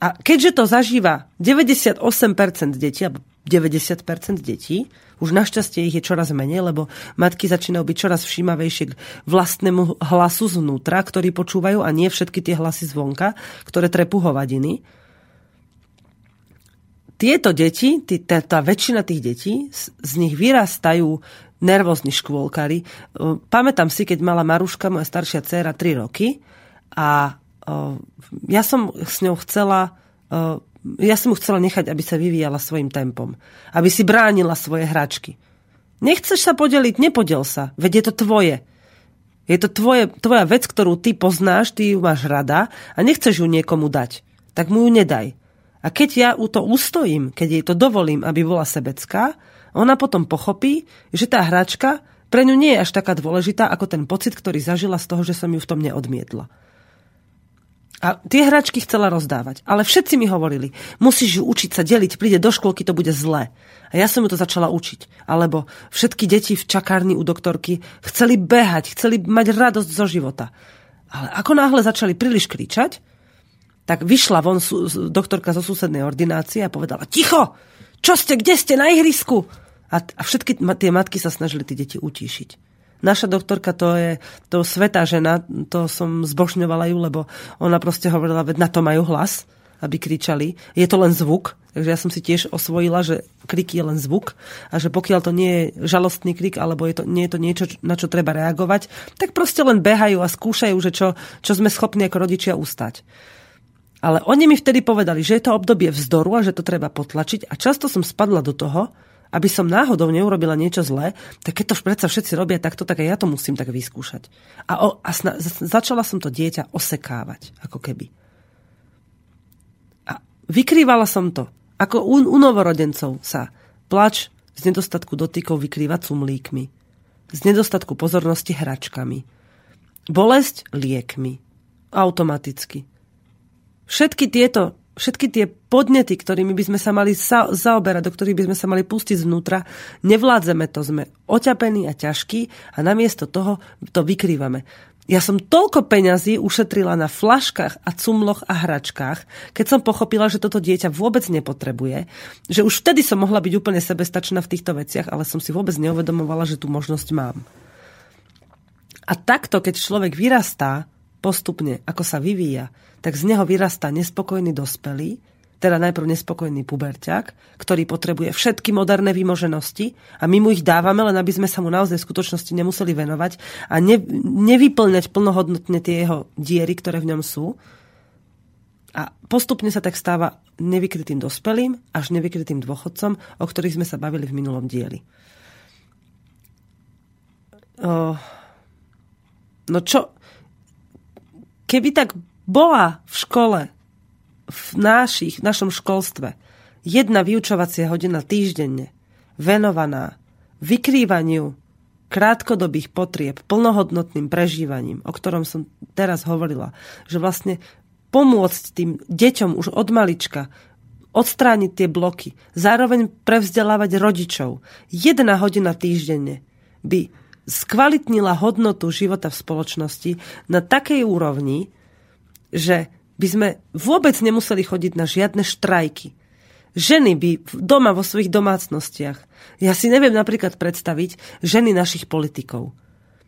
A keďže to zažíva deväťdesiatosem percent detí, alebo deväťdesiat percent detí, už našťastie ich je čoraz menej, lebo matky začínajú byť čoraz všímavejšie k vlastnému hlasu znútra, ktorý počúvajú a nie všetky tie hlasy zvonka, ktoré trepú hovadiny. Tieto deti, tí, tá, tá väčšina tých detí, z, z nich vyrastajú nervózni škôlkari. Pamätám si, keď mala Marúška, moja staršia dcéra, tri roky a ja som s ňou chcela, ja som ju chcela nechať, aby sa vyvíjala svojim tempom. Aby si bránila svoje hračky. Nechceš sa podeliť? Nepodel sa. Veď je to tvoje. Je to tvoje, tvoja vec, ktorú ty poznáš, ty ju máš rada a nechceš ju niekomu dať. Tak mu ju nedaj. A keď ja ju to ustojím, keď jej to dovolím, aby bola sebecká, ona potom pochopí, že tá hračka pre ňu nie je až taká dôležitá, ako ten pocit, ktorý zažila z toho, že som ju v tom neodmietla. A tie hračky chcela rozdávať. Ale všetci mi hovorili, musíš ju učiť sa deliť, príde do škôlky, to bude zlé. A ja som ju to začala učiť. Alebo všetky deti v čakárni u doktorky chceli behať, chceli mať radosť zo života. Ale ako náhle začali príliš kričať, tak vyšla von doktorka zo susednej ordinácie a povedala, ticho, čo ste, kde ste, na ihrisku? A, a všetky tie matky sa snažili tie deti utíšiť. Naša doktorka, to je to svätá žena, to som zbožňovala ju, lebo ona proste hovorila, veď na to majú hlas, aby kričali. Je to len zvuk, takže ja som si tiež osvojila, že krik je len zvuk a že pokiaľ to nie je žalostný krik, alebo je to, nie je to niečo, na čo treba reagovať, tak proste len behajú a skúšajú, že čo, čo sme schopní ako rodičia ustať. Ale oni mi vtedy povedali, že je to obdobie vzdoru a že to treba potlačiť a často som spadla do toho, aby som náhodou neurobila niečo zlé, tak keď to predsa všetci robia takto, tak aj ja to musím tak vyskúšať. A, o, a sna, začala som to dieťa osekávať, ako keby. A vykrývala som to. Ako u, u novorodencov sa plač z nedostatku dotykov vykrýva cumlíkmi, z nedostatku pozornosti hračkami, bolesť liekmi, automaticky. Všetky tieto, všetky tie podnety, ktorými by sme sa mali sa, zaoberať, do ktorých by sme sa mali pustiť zvnútra, nevládzeme to, sme oťapení a ťažkí a namiesto toho to vykrývame. Ja som toľko peňazí ušetrila na flaškách a cumloch a hračkách, keď som pochopila, že toto dieťa vôbec nepotrebuje, že už vtedy som mohla byť úplne sebestačná v týchto veciach, ale som si vôbec neuvedomovala, že tú možnosť mám. A takto, keď človek vyrastá, postupne, ako sa vyvíja, tak z neho vyrastá nespokojný dospelý, teda najprv nespokojný puberťák, ktorý potrebuje všetky moderné výmoženosti a my mu ich dávame, len aby sme sa mu naozaj v skutočnosti nemuseli venovať a ne, nevyplňať plnohodnotne tie jeho diery, ktoré v ňom sú. A postupne sa tak stáva nevykrytým dospelým až nevykrytým dôchodcom, o ktorých sme sa bavili v minulom dieli. O... No čo... Keby tak bola v škole, v, našich, v našom školstve, jedna vyučovacia hodina týždenne venovaná vykrývaniu krátkodobých potrieb plnohodnotným prežívaním, o ktorom som teraz hovorila, že vlastne pomôcť tým deťom už od malička odstrániť tie bloky, zároveň prevzdelávať rodičov. Jedna hodina týždenne by skvalitnila hodnotu života v spoločnosti na takej úrovni, že by sme vôbec nemuseli chodiť na žiadne štrajky. Ženy by doma vo svojich domácnostiach. Ja si neviem napríklad predstaviť ženy našich politikov.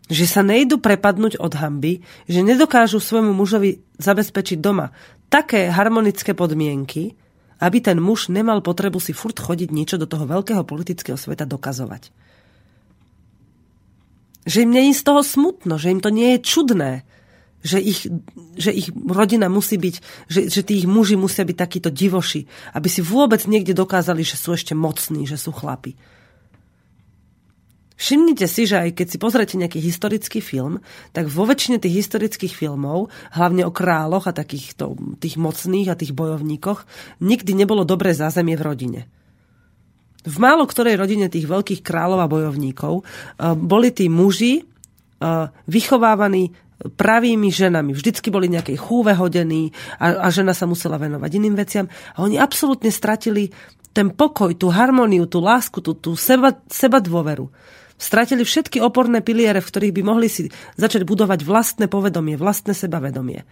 Že sa nejdu prepadnúť od hanby, že nedokážu svojmu mužovi zabezpečiť doma také harmonické podmienky, aby ten muž nemal potrebu si furt chodiť niečo do toho veľkého politického sveta dokazovať. Že im nie je z toho smutno, že im to nie je čudné, že ich, že ich rodina musí byť, že, že tí ich muži musia byť takíto divoši, aby si vôbec niekde dokázali, že sú ešte mocní, že sú chlapi. Všimnite si, že aj keď si pozrete nejaký historický film, tak vo väčšine tých historických filmov, hlavne o králoch a takýchto tých mocných a tých bojovníkoch, nikdy nebolo dobré zázemie v rodine. V málo ktorej rodine tých veľkých kráľov a bojovníkov boli tí muži vychovávaní pravými ženami. Vždycky boli nejakej chúve hodení a, a žena sa musela venovať iným veciam. A oni absolútne stratili ten pokoj, tú harmóniu, tú lásku, tú, tú seba, seba dôveru. Stratili všetky oporné piliere, v ktorých by mohli si začať budovať vlastné povedomie, vlastné sebavedomie.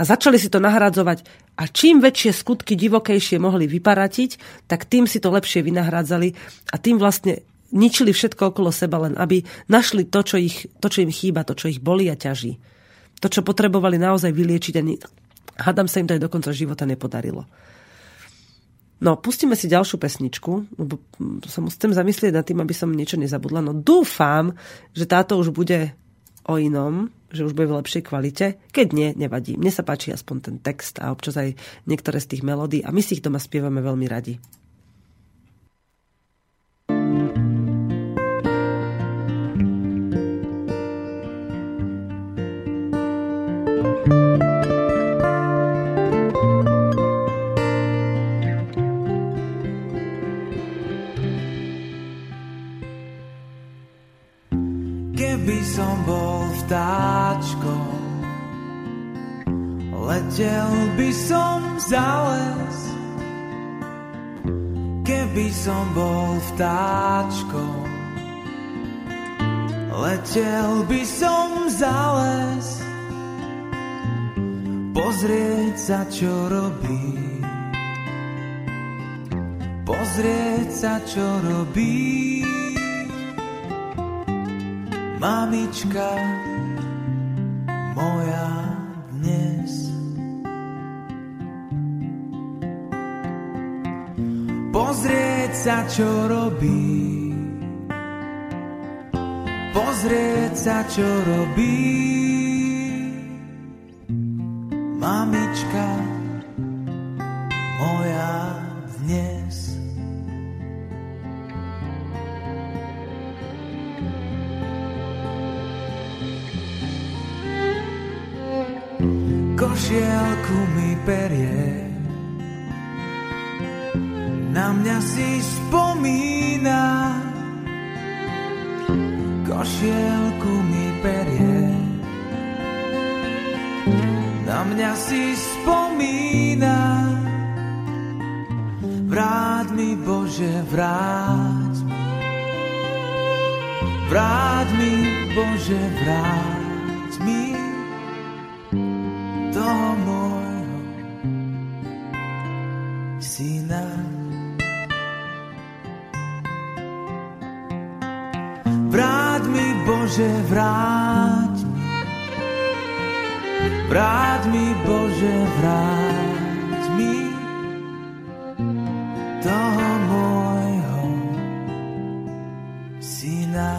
A začali si to nahradzovať a čím väčšie skutky divokejšie mohli vyparatiť, tak tým si to lepšie vynahradzali a tým vlastne ničili všetko okolo seba, len aby našli to, čo, ich, to, čo im chýba, to, čo ich bolí a ťaží. To, čo potrebovali naozaj vyliečiť a hádam sa im to aj do konca života nepodarilo. No, pustíme si ďalšiu pesničku, lebo som chcem zamyslieť nad tým, aby som niečo nezabudla. No dúfam, že táto už bude o inom, že už bude v lepšej kvalite. Keď nie, nevadí. Mne sa páči aspoň ten text a občas aj niektoré z tých melódií a my si ich doma spievame veľmi radi. Keby som bol vtáčkom, letel by som za les. Keby som bol vtáčkom, letel by som za les. Pozrieť sa, čo robí, pozrieť sa, čo robí. Mamička moja dnes, pozrieť sa, čo robí, pozrieť sa, čo robí. mamička moja dnes. Košielku mi perie, na mňa si spomína. Košielku mi perie, na mňa si spomína. Vráť mi, Bože, vráť mi. Vráť mi, Bože, vráť mi toho môjho syna. Vráť mi, Bože, vráť mi. Vráť mi, Bože, vráť mi toho môjho syna.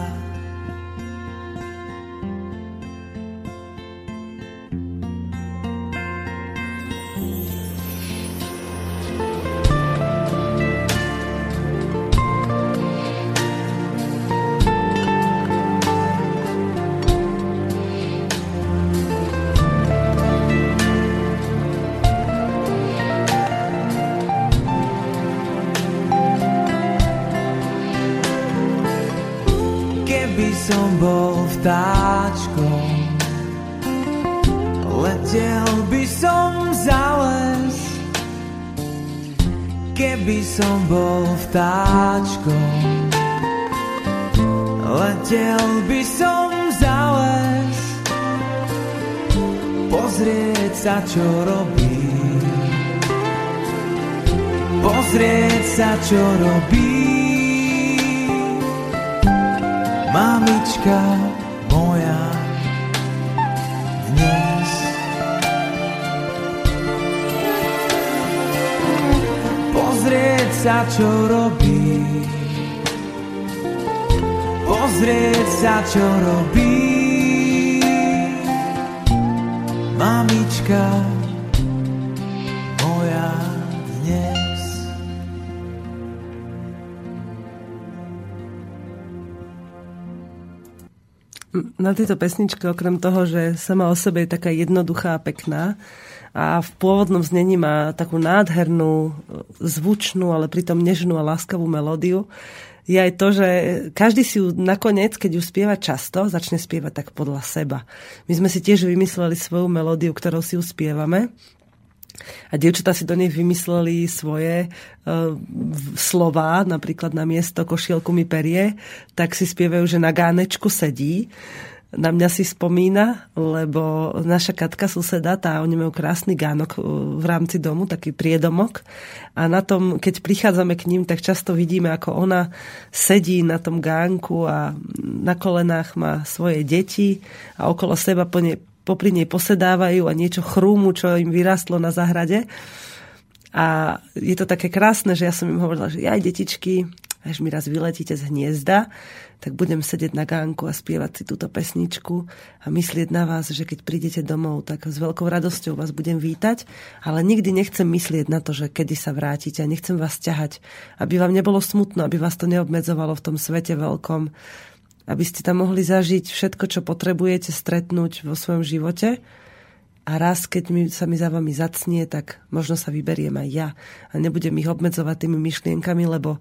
Vtáčkom letel by som za les. Keby som bol vtáčkom, letel by som za les. Pozrieť sa, čo robí, pozrieť sa, čo robí mamička moja dnes. Pozrieť sa, čo robí, pozrieť sa, čo robí mamička moja dnes. Na tejto pesničke, okrem toho, že sama o sebe je taká jednoduchá a pekná a v pôvodnom znení má takú nádhernú, zvučnú, ale pritom nežnú a láskavú melódiu, je aj to, že každý si ju nakoniec, keď ju spieva často, začne spievať tak podľa seba. My sme si tiež vymysleli svoju melódiu, ktorou si ju spievame. A dievčatá si do nej vymysleli svoje e, slova, napríklad na miesto košielku mi perie, tak si spievajú, že na gánečku sedí. Na mňa si spomína, lebo naša Katka suseda, tá, oni majú krásny gánok v rámci domu, taký priedomok. A na tom, keď prichádzame k ním, tak často vidíme, ako ona sedí na tom gánku a na kolenách má svoje deti a okolo seba po nej popri nej posedávajú a niečo chrúmu, čo im vyrástlo na záhrade. A je to také krásne, že ja som im hovorila, že aj detičky, až mi raz vyletíte z hniezda, tak budem sedieť na gánku a spievať si túto pesničku a myslieť na vás, že keď prídete domov, tak s veľkou radosťou vás budem vítať, ale nikdy nechcem myslieť na to, že kedy sa vrátite a nechcem vás ťahať, aby vám nebolo smutno, aby vás to neobmedzovalo v tom svete veľkom, aby ste tam mohli zažiť všetko, čo potrebujete stretnúť vo svojom živote. A raz, keď mi, sa mi za vami zacnie, tak možno sa vyberiem aj ja. A nebudem ich obmedzovať tými myšlienkami, lebo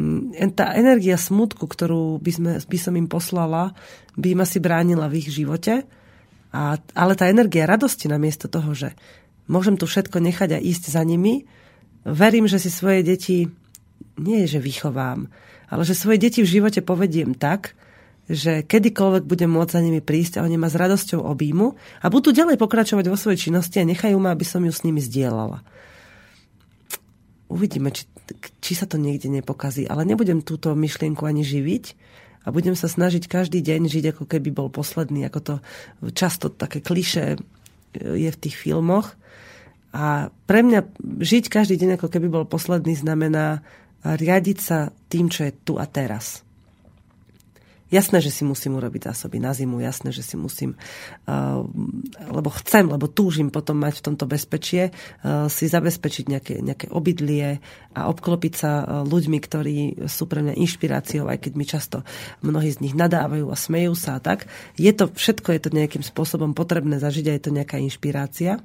mm, tá energia smutku, ktorú by, sme, by som im poslala, by im asi bránila v ich živote. A, ale tá energia radosti namiesto toho, že môžem tu všetko nechať a ísť za nimi, verím, že si svoje deti, nie že vychovám, ale že svoje deti v živote povediem tak, že kedykoľvek budem môcť za nimi prísť a oni ma s radosťou objímu a budú ďalej pokračovať vo svojej činnosti a nechajú ma, aby som ju s nimi zdieľala. Uvidíme, či, či sa to niekde nepokazí, ale nebudem túto myšlienku ani živiť a budem sa snažiť každý deň žiť, ako keby bol posledný, ako to často také klišé je v tých filmoch. A pre mňa žiť každý deň, ako keby bol posledný, znamená riadiť sa tým, čo je tu a teraz. Jasné, že si musím urobiť zásoby na zimu, jasné, že si musím, lebo chcem, lebo túžim potom mať v tomto bezpečie, si zabezpečiť nejaké, nejaké obydlie a obklopiť sa ľuďmi, ktorí sú pre mňa inšpiráciou, aj keď mi často mnohí z nich nadávajú a smejú sa a tak. Je to, všetko je to nejakým spôsobom potrebné zažiť a je to nejaká inšpirácia.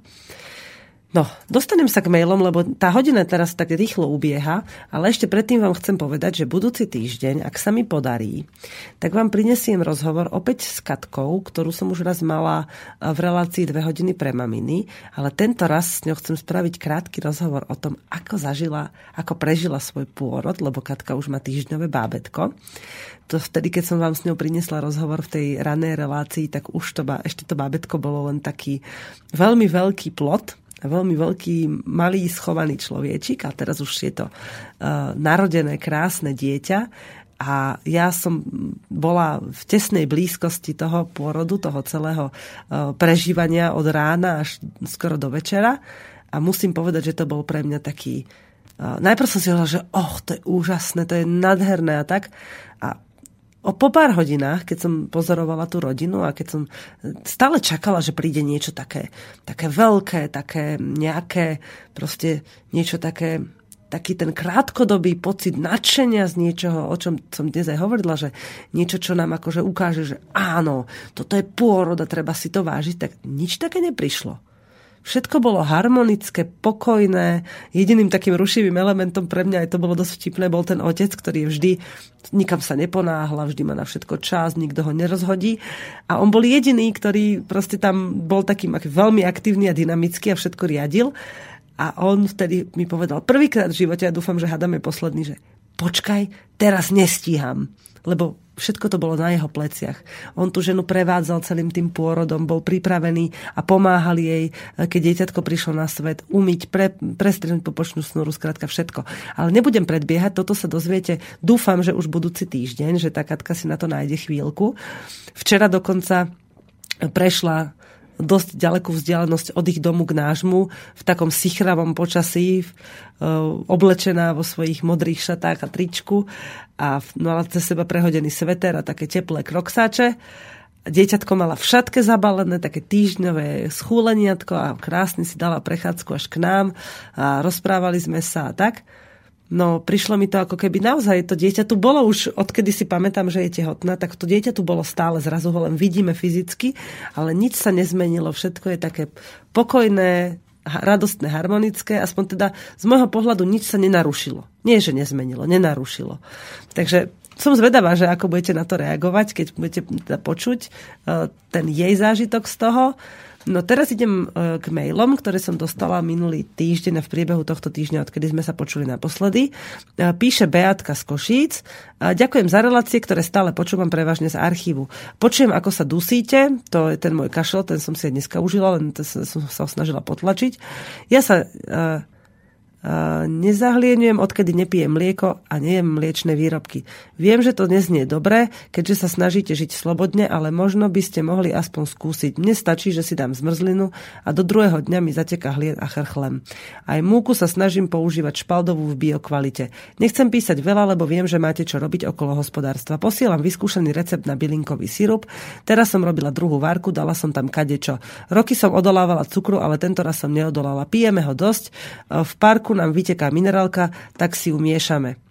No, dostanem sa k mailom, lebo tá hodina teraz tak rýchlo ubieha, ale ešte predtým vám chcem povedať, že budúci týždeň, ak sa mi podarí, tak vám prinesiem rozhovor opäť s Katkou, ktorú som už raz mala v relácii dve hodiny pre maminy, ale tento raz s ňou chcem spraviť krátky rozhovor o tom, ako zažila, ako prežila svoj pôrod, lebo Katka už má týždňové bábätko. To vtedy, keď som vám s ňou priniesla rozhovor v tej ranej relácii, tak už to, ešte to bábätko bolo len taký veľmi veľký plot, veľmi veľký, malý, schovaný človečik a teraz už je to uh, narodené, krásne dieťa a ja som bola v tesnej blízkosti toho pôrodu, toho celého uh, prežívania od rána až skoro do večera a musím povedať, že to bol pre mňa taký uh, najprv som si hovorila, že oh, to je úžasné, to je nádherné a tak a O po pár hodinách, keď som pozorovala tú rodinu a keď som stále čakala, že príde niečo také, také veľké, také nejaké, proste niečo také, taký ten krátkodobý pocit nadšenia z niečoho, o čom som dnes aj hovorila, že niečo, čo nám akože ukáže, že áno, toto je pôrod a treba si to vážiť, tak nič také neprišlo. Všetko bolo harmonické, pokojné. Jediným takým rušivým elementom pre mňa, aj to bolo dosť vtipné, bol ten otec, ktorý vždy nikam sa neponáhla, vždy má na všetko čas, nikto ho nerozhodí. A on bol jediný, ktorý proste tam bol takým veľmi aktívny a dynamický a všetko riadil. A on vtedy mi povedal prvýkrát v živote, ja dúfam, že hádame posledný, že počkaj, teraz nestíham, lebo všetko to bolo na jeho pleciach. On tú ženu prevádzal celým tým pôrodom, bol pripravený a pomáhal jej, keď dieťatko prišlo na svet, umyť, pre, prestrihnúť popočnú snúru, skrátka všetko. Ale nebudem predbiehať, toto sa dozviete. Dúfam, že už budúci týždeň, že tá Katka si na to nájde chvíľku. Včera dokonca prešla dosť ďalekú vzdialenosť od ich domu k nášmu, v takom sichravom počasí, oblečená vo svojich modrých šatách a tričku a mala cez seba prehodený sveter a také teplé kroksáče. Dieťatko mala v šatke zabalené, také týždňové schúleniatko a krásne si dala prechádzku až k nám a rozprávali sme sa a tak. No, prišlo mi to ako keby naozaj, to dieťa tu bolo už, odkedy si pamätám, že je tehotná, tak to dieťa tu bolo stále, zrazu ho len vidíme fyzicky, ale nič sa nezmenilo, všetko je také pokojné, radostné, harmonické, aspoň teda z môjho pohľadu nič sa nenarušilo. Nie, že nezmenilo, nenarušilo. Takže som zvedavá, že ako budete na to reagovať, keď budete teda počuť ten jej zážitok z toho. No teraz idem k mailom, ktoré som dostala minulý týždeň a v priebehu tohto týždňa, odkedy sme sa počuli naposledy. Píše Beátka z Košíc. Ďakujem za relácie, ktoré stále počúvam prevažne z archívu. Počujem, ako sa dusíte. To je ten môj kašel, ten som si aj dneska užila, len to som sa snažila potlačiť. Ja sa uh, uh, nezahlienujem, odkedy nepijem mlieko a nejem mliečne výrobky. Viem, že to neznie dobre, keďže sa snažíte žiť slobodne, ale možno by ste mohli aspoň skúsiť. Mne stačí, že si dám zmrzlinu a do druhého dňa mi zateká hlied a chrchlem. Aj múku sa snažím používať špaldovú v biokvalite. Nechcem písať veľa, lebo viem, že máte čo robiť okolo hospodárstva. Posielam vyskúšaný recept na bylinkový sirup. Teraz som robila druhú várku, dala som tam kadečo. Roky som odolávala cukru, ale tento raz som neodolala. Pijeme ho dosť. V parku nám vyteká minerálka, tak si ju miešame.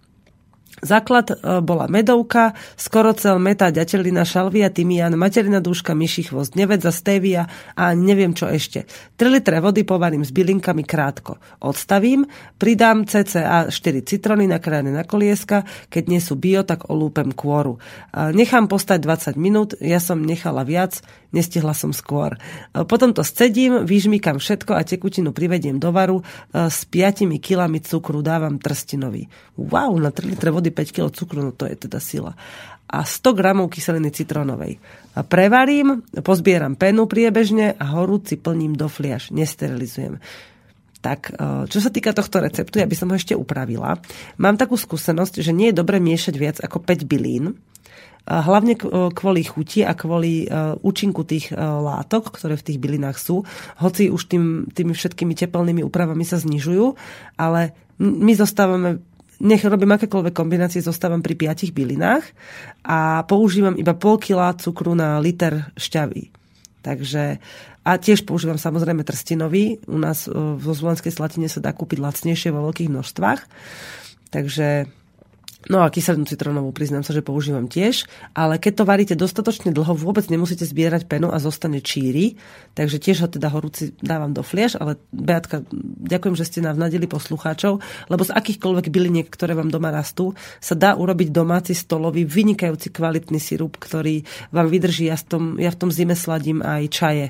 Základ bola medovka, skorocel, meta, ďatelina, šalvia, tymián, materina dúška, myší chvost, nevedza, stevia a neviem čo ešte. tri litre vody povarím s bylinkami krátko. Odstavím, pridám cca štyri citrony nakrájane na kolieska, keď nie sú bio, tak olúpem kôru. Nechám postať dvadsať minút, ja som nechala viac, nestihla som skôr. Potom to scedím, vyžmýkam všetko a tekutinu privediem do varu, s piatimi kilami cukru dávam trstinový. Wow, na tri litre vody päť kilogramov cukru, no to je teda sila. A sto gramov kyseliny citrónovej. Prevarím, pozbieram penu priebežne a horúci plním do fliaš, nesterilizujem. Tak, čo sa týka tohto receptu, ja by som ho ešte upravila. Mám takú skúsenosť, že nie je dobre miešať viac ako päť bylín, hlavne kvôli chuti a kvôli účinku tých látok, ktoré v tých bylinách sú, hoci už tým, tými všetkými tepelnými úpravami sa znižujú, ale my zostávame nech robím akékoľvek kombinácie, zostávam pri piatich bylinách a používam iba pol kila cukru na liter šťavy. Takže, a tiež používam samozrejme trstinový. U nás vo Zvolenskej slatine sa dá kúpiť lacnejšie vo veľkých množstvách. Takže, no a kyselinu citrónovú priznám sa, že používam tiež. Ale keď to varíte dostatočne dlho, vôbec nemusíte zbierať penu a zostane číri. Takže tiež ho teda horúci dávam do flieš. Ale Beátka, ďakujem, že ste navnadili poslucháčov, lebo z akýchkoľvek byliniek, ktoré vám doma rastú, sa dá urobiť domáci stolový, vynikajúci kvalitný sirup, ktorý vám vydrží. Ja v tom, ja v tom zime sladím aj čaje.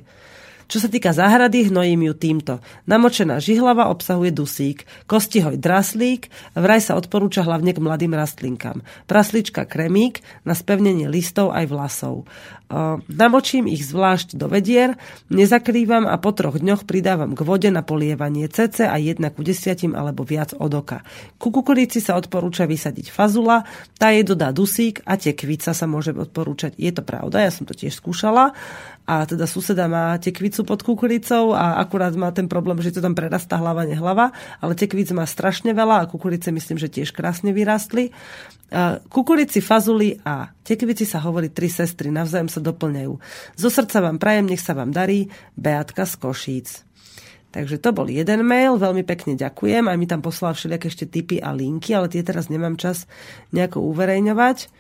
Čo sa týka záhrady, hnojím ju týmto. Namočená žihlava obsahuje dusík, kostihoj draslík, vraj sa odporúča hlavne k mladým rastlinkám. Praslička kremík na spevnenie listov aj vlasov. Namočím ich zvlášť do vedier, nezakrývam a po troch dňoch pridávam k vode na polievanie cca jeden ku desiatim alebo viac od oka. Ku kukurici sa odporúča vysadiť fazula, tá jej dodá dusík a tekvica sa môže odporúčať. Je to pravda, ja som to tiež skúšala a teda suseda má tekvicu pod kukuricou a akurát má ten problém, že to tam prerastá hlava, nehlava, ale tekvic má strašne veľa a kukurice myslím, že tiež krásne vyrastli. Kukurici, fazuli a tekvici sa hovorí tri sestry, navzájom sa doplňajú. Zo srdca vám prajem, nech sa vám darí. Beátka z Košíc. Takže to bol jeden mail, veľmi pekne ďakujem. Aj mi tam poslal všelijaké ešte tipy a linky, ale tie teraz nemám čas nejako uverejňovať.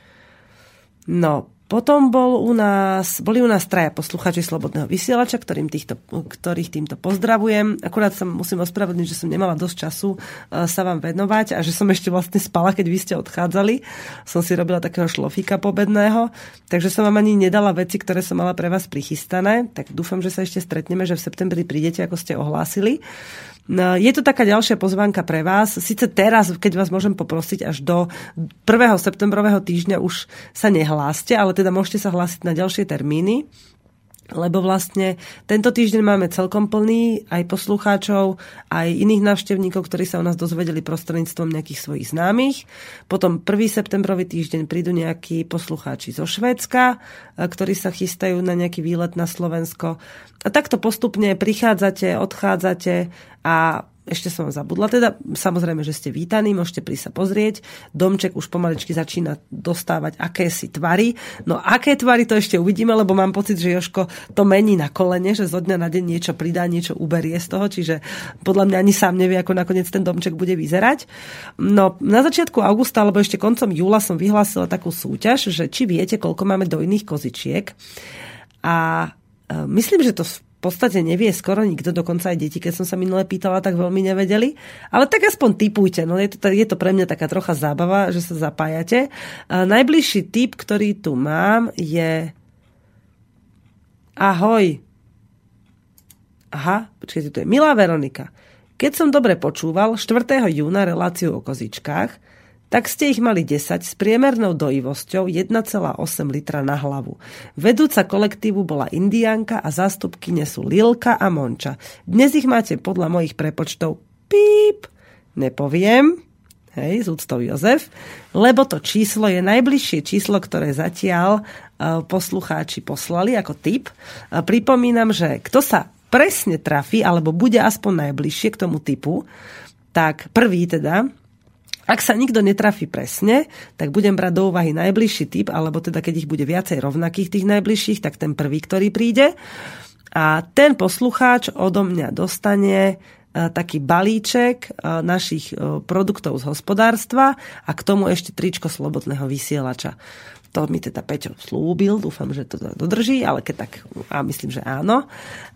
No, potom bol u nás, boli u nás traja poslucháči Slobodného vysielača, ktorým týchto, ktorých týmto pozdravujem. Akurát sa musím ospravedlniť, že som nemala dosť času sa vám venovať a že som ešte vlastne spala, keď vy ste odchádzali. Som si robila takého šlofíka pobedného, takže som vám ani nedala veci, ktoré som mala pre vás prichystané. Tak dúfam, že sa ešte stretneme, že v septembri prídete, ako ste ohlásili. No, je to taká ďalšia pozvánka pre vás. Sice teraz, keď vás môžem poprosiť, až do prvého septembrového týždňa už sa nehláste, ale teda môžete sa hlásiť na ďalšie termíny, lebo vlastne tento týždeň máme celkom plný aj poslucháčov, aj iných návštevníkov, ktorí sa o nás dozvedeli prostredníctvom nejakých svojich známych. Potom prvý septembrový týždeň prídu nejakí poslucháči zo Švédska, ktorí sa chystajú na nejaký výlet na Slovensko. A takto postupne prichádzate, odchádzate a ešte som vám zabudla, teda samozrejme, že ste vítaní, môžete prísť sa pozrieť. Domček už pomaličky začína dostávať akési tvary. No aké tvary, to ešte uvidíme, lebo mám pocit, že Jožko to mení na kolene, že zo dňa na deň niečo pridá, niečo uberie z toho, čiže podľa mňa ani sám nevie, ako nakoniec ten domček bude vyzerať. No na začiatku augusta, alebo ešte koncom júla som vyhlásila takú súťaž, že či viete, koľko máme dojných kozičiek. A myslím, že to v podstate nevie skoro nikto, dokonca aj deti, keď som sa minule pýtala, tak veľmi nevedeli. Ale tak aspoň tipujte, no je to, je to pre mňa taká trocha zábava, že sa zapájate. A najbližší tip, ktorý tu mám, je... Ahoj. Aha, počkajte, tu je. Milá Veronika, keď som dobre počúval štvrtého júna reláciu o kozičkách, tak ste ich mali desať s priemernou dojivosťou jeden celá osem litra na hlavu. Vedúca kolektívu bola Indiánka a zástupkyne sú Lilka a Monča. Dnes ich máte podľa mojich prepočtov píp, nepoviem, hej, s úctou Jozef, lebo to číslo je najbližšie číslo, ktoré zatiaľ poslucháči poslali ako tip. Pripomínam, že kto sa presne trafí, alebo bude aspoň najbližšie k tomu tipu, tak prvý teda... Ak sa nikto netrafí presne, tak budem brať do úvahy najbližší typ, alebo teda keď ich bude viacej rovnakých tých najbližších, tak ten prvý, ktorý príde. A ten poslucháč odo mňa dostane taký balíček našich produktov z hospodárstva a k tomu ešte tričko Slobodného vysielača. To mi teda Peťo slúbil, dúfam, že to dodrží, ale keď tak, a myslím, že áno.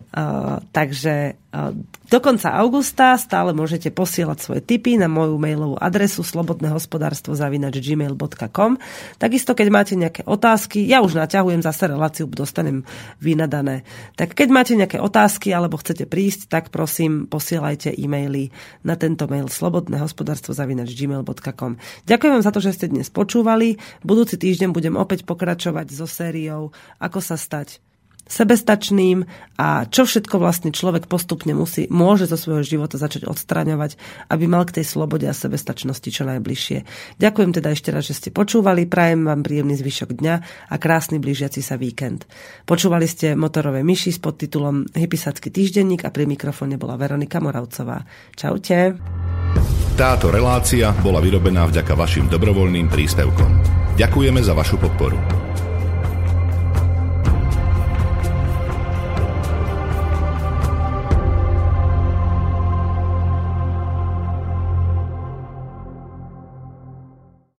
Uh, takže uh, do konca augusta stále môžete posielať svoje tipy na moju mailovú adresu slobodnehospodárstvo zavináč gmail bodka com. Takisto, keď máte nejaké otázky, ja už naťahujem zase reláciu, dostanem vynadané. Tak keď máte nejaké otázky alebo chcete prísť, tak prosím, posielajte e-maily na tento mail slobodnehospodárstvo zavináč gmail bodka com. Ďakujem vám za to, že ste dnes počúvali. Budúci týždeň bude Budem opäť pokračovať so sériou, ako sa stať sebestačným a čo všetko vlastne človek postupne musí, môže zo svojho života začať odstraňovať, aby mal k tej slobode a sebestačnosti čo najbližšie. Ďakujem teda ešte raz, že ste počúvali. Prajem vám príjemný zvyšok dňa a krásny blížiaci sa víkend. Počúvali ste Motorové myši s podtitulom Hypisacký týždenník a pri mikrofóne bola Veronika Moralcová. Čaute. Táto relácia bola vyrobená vďaka vašim dobrovoľným príspevkom. Ďakujeme za vašu podporu.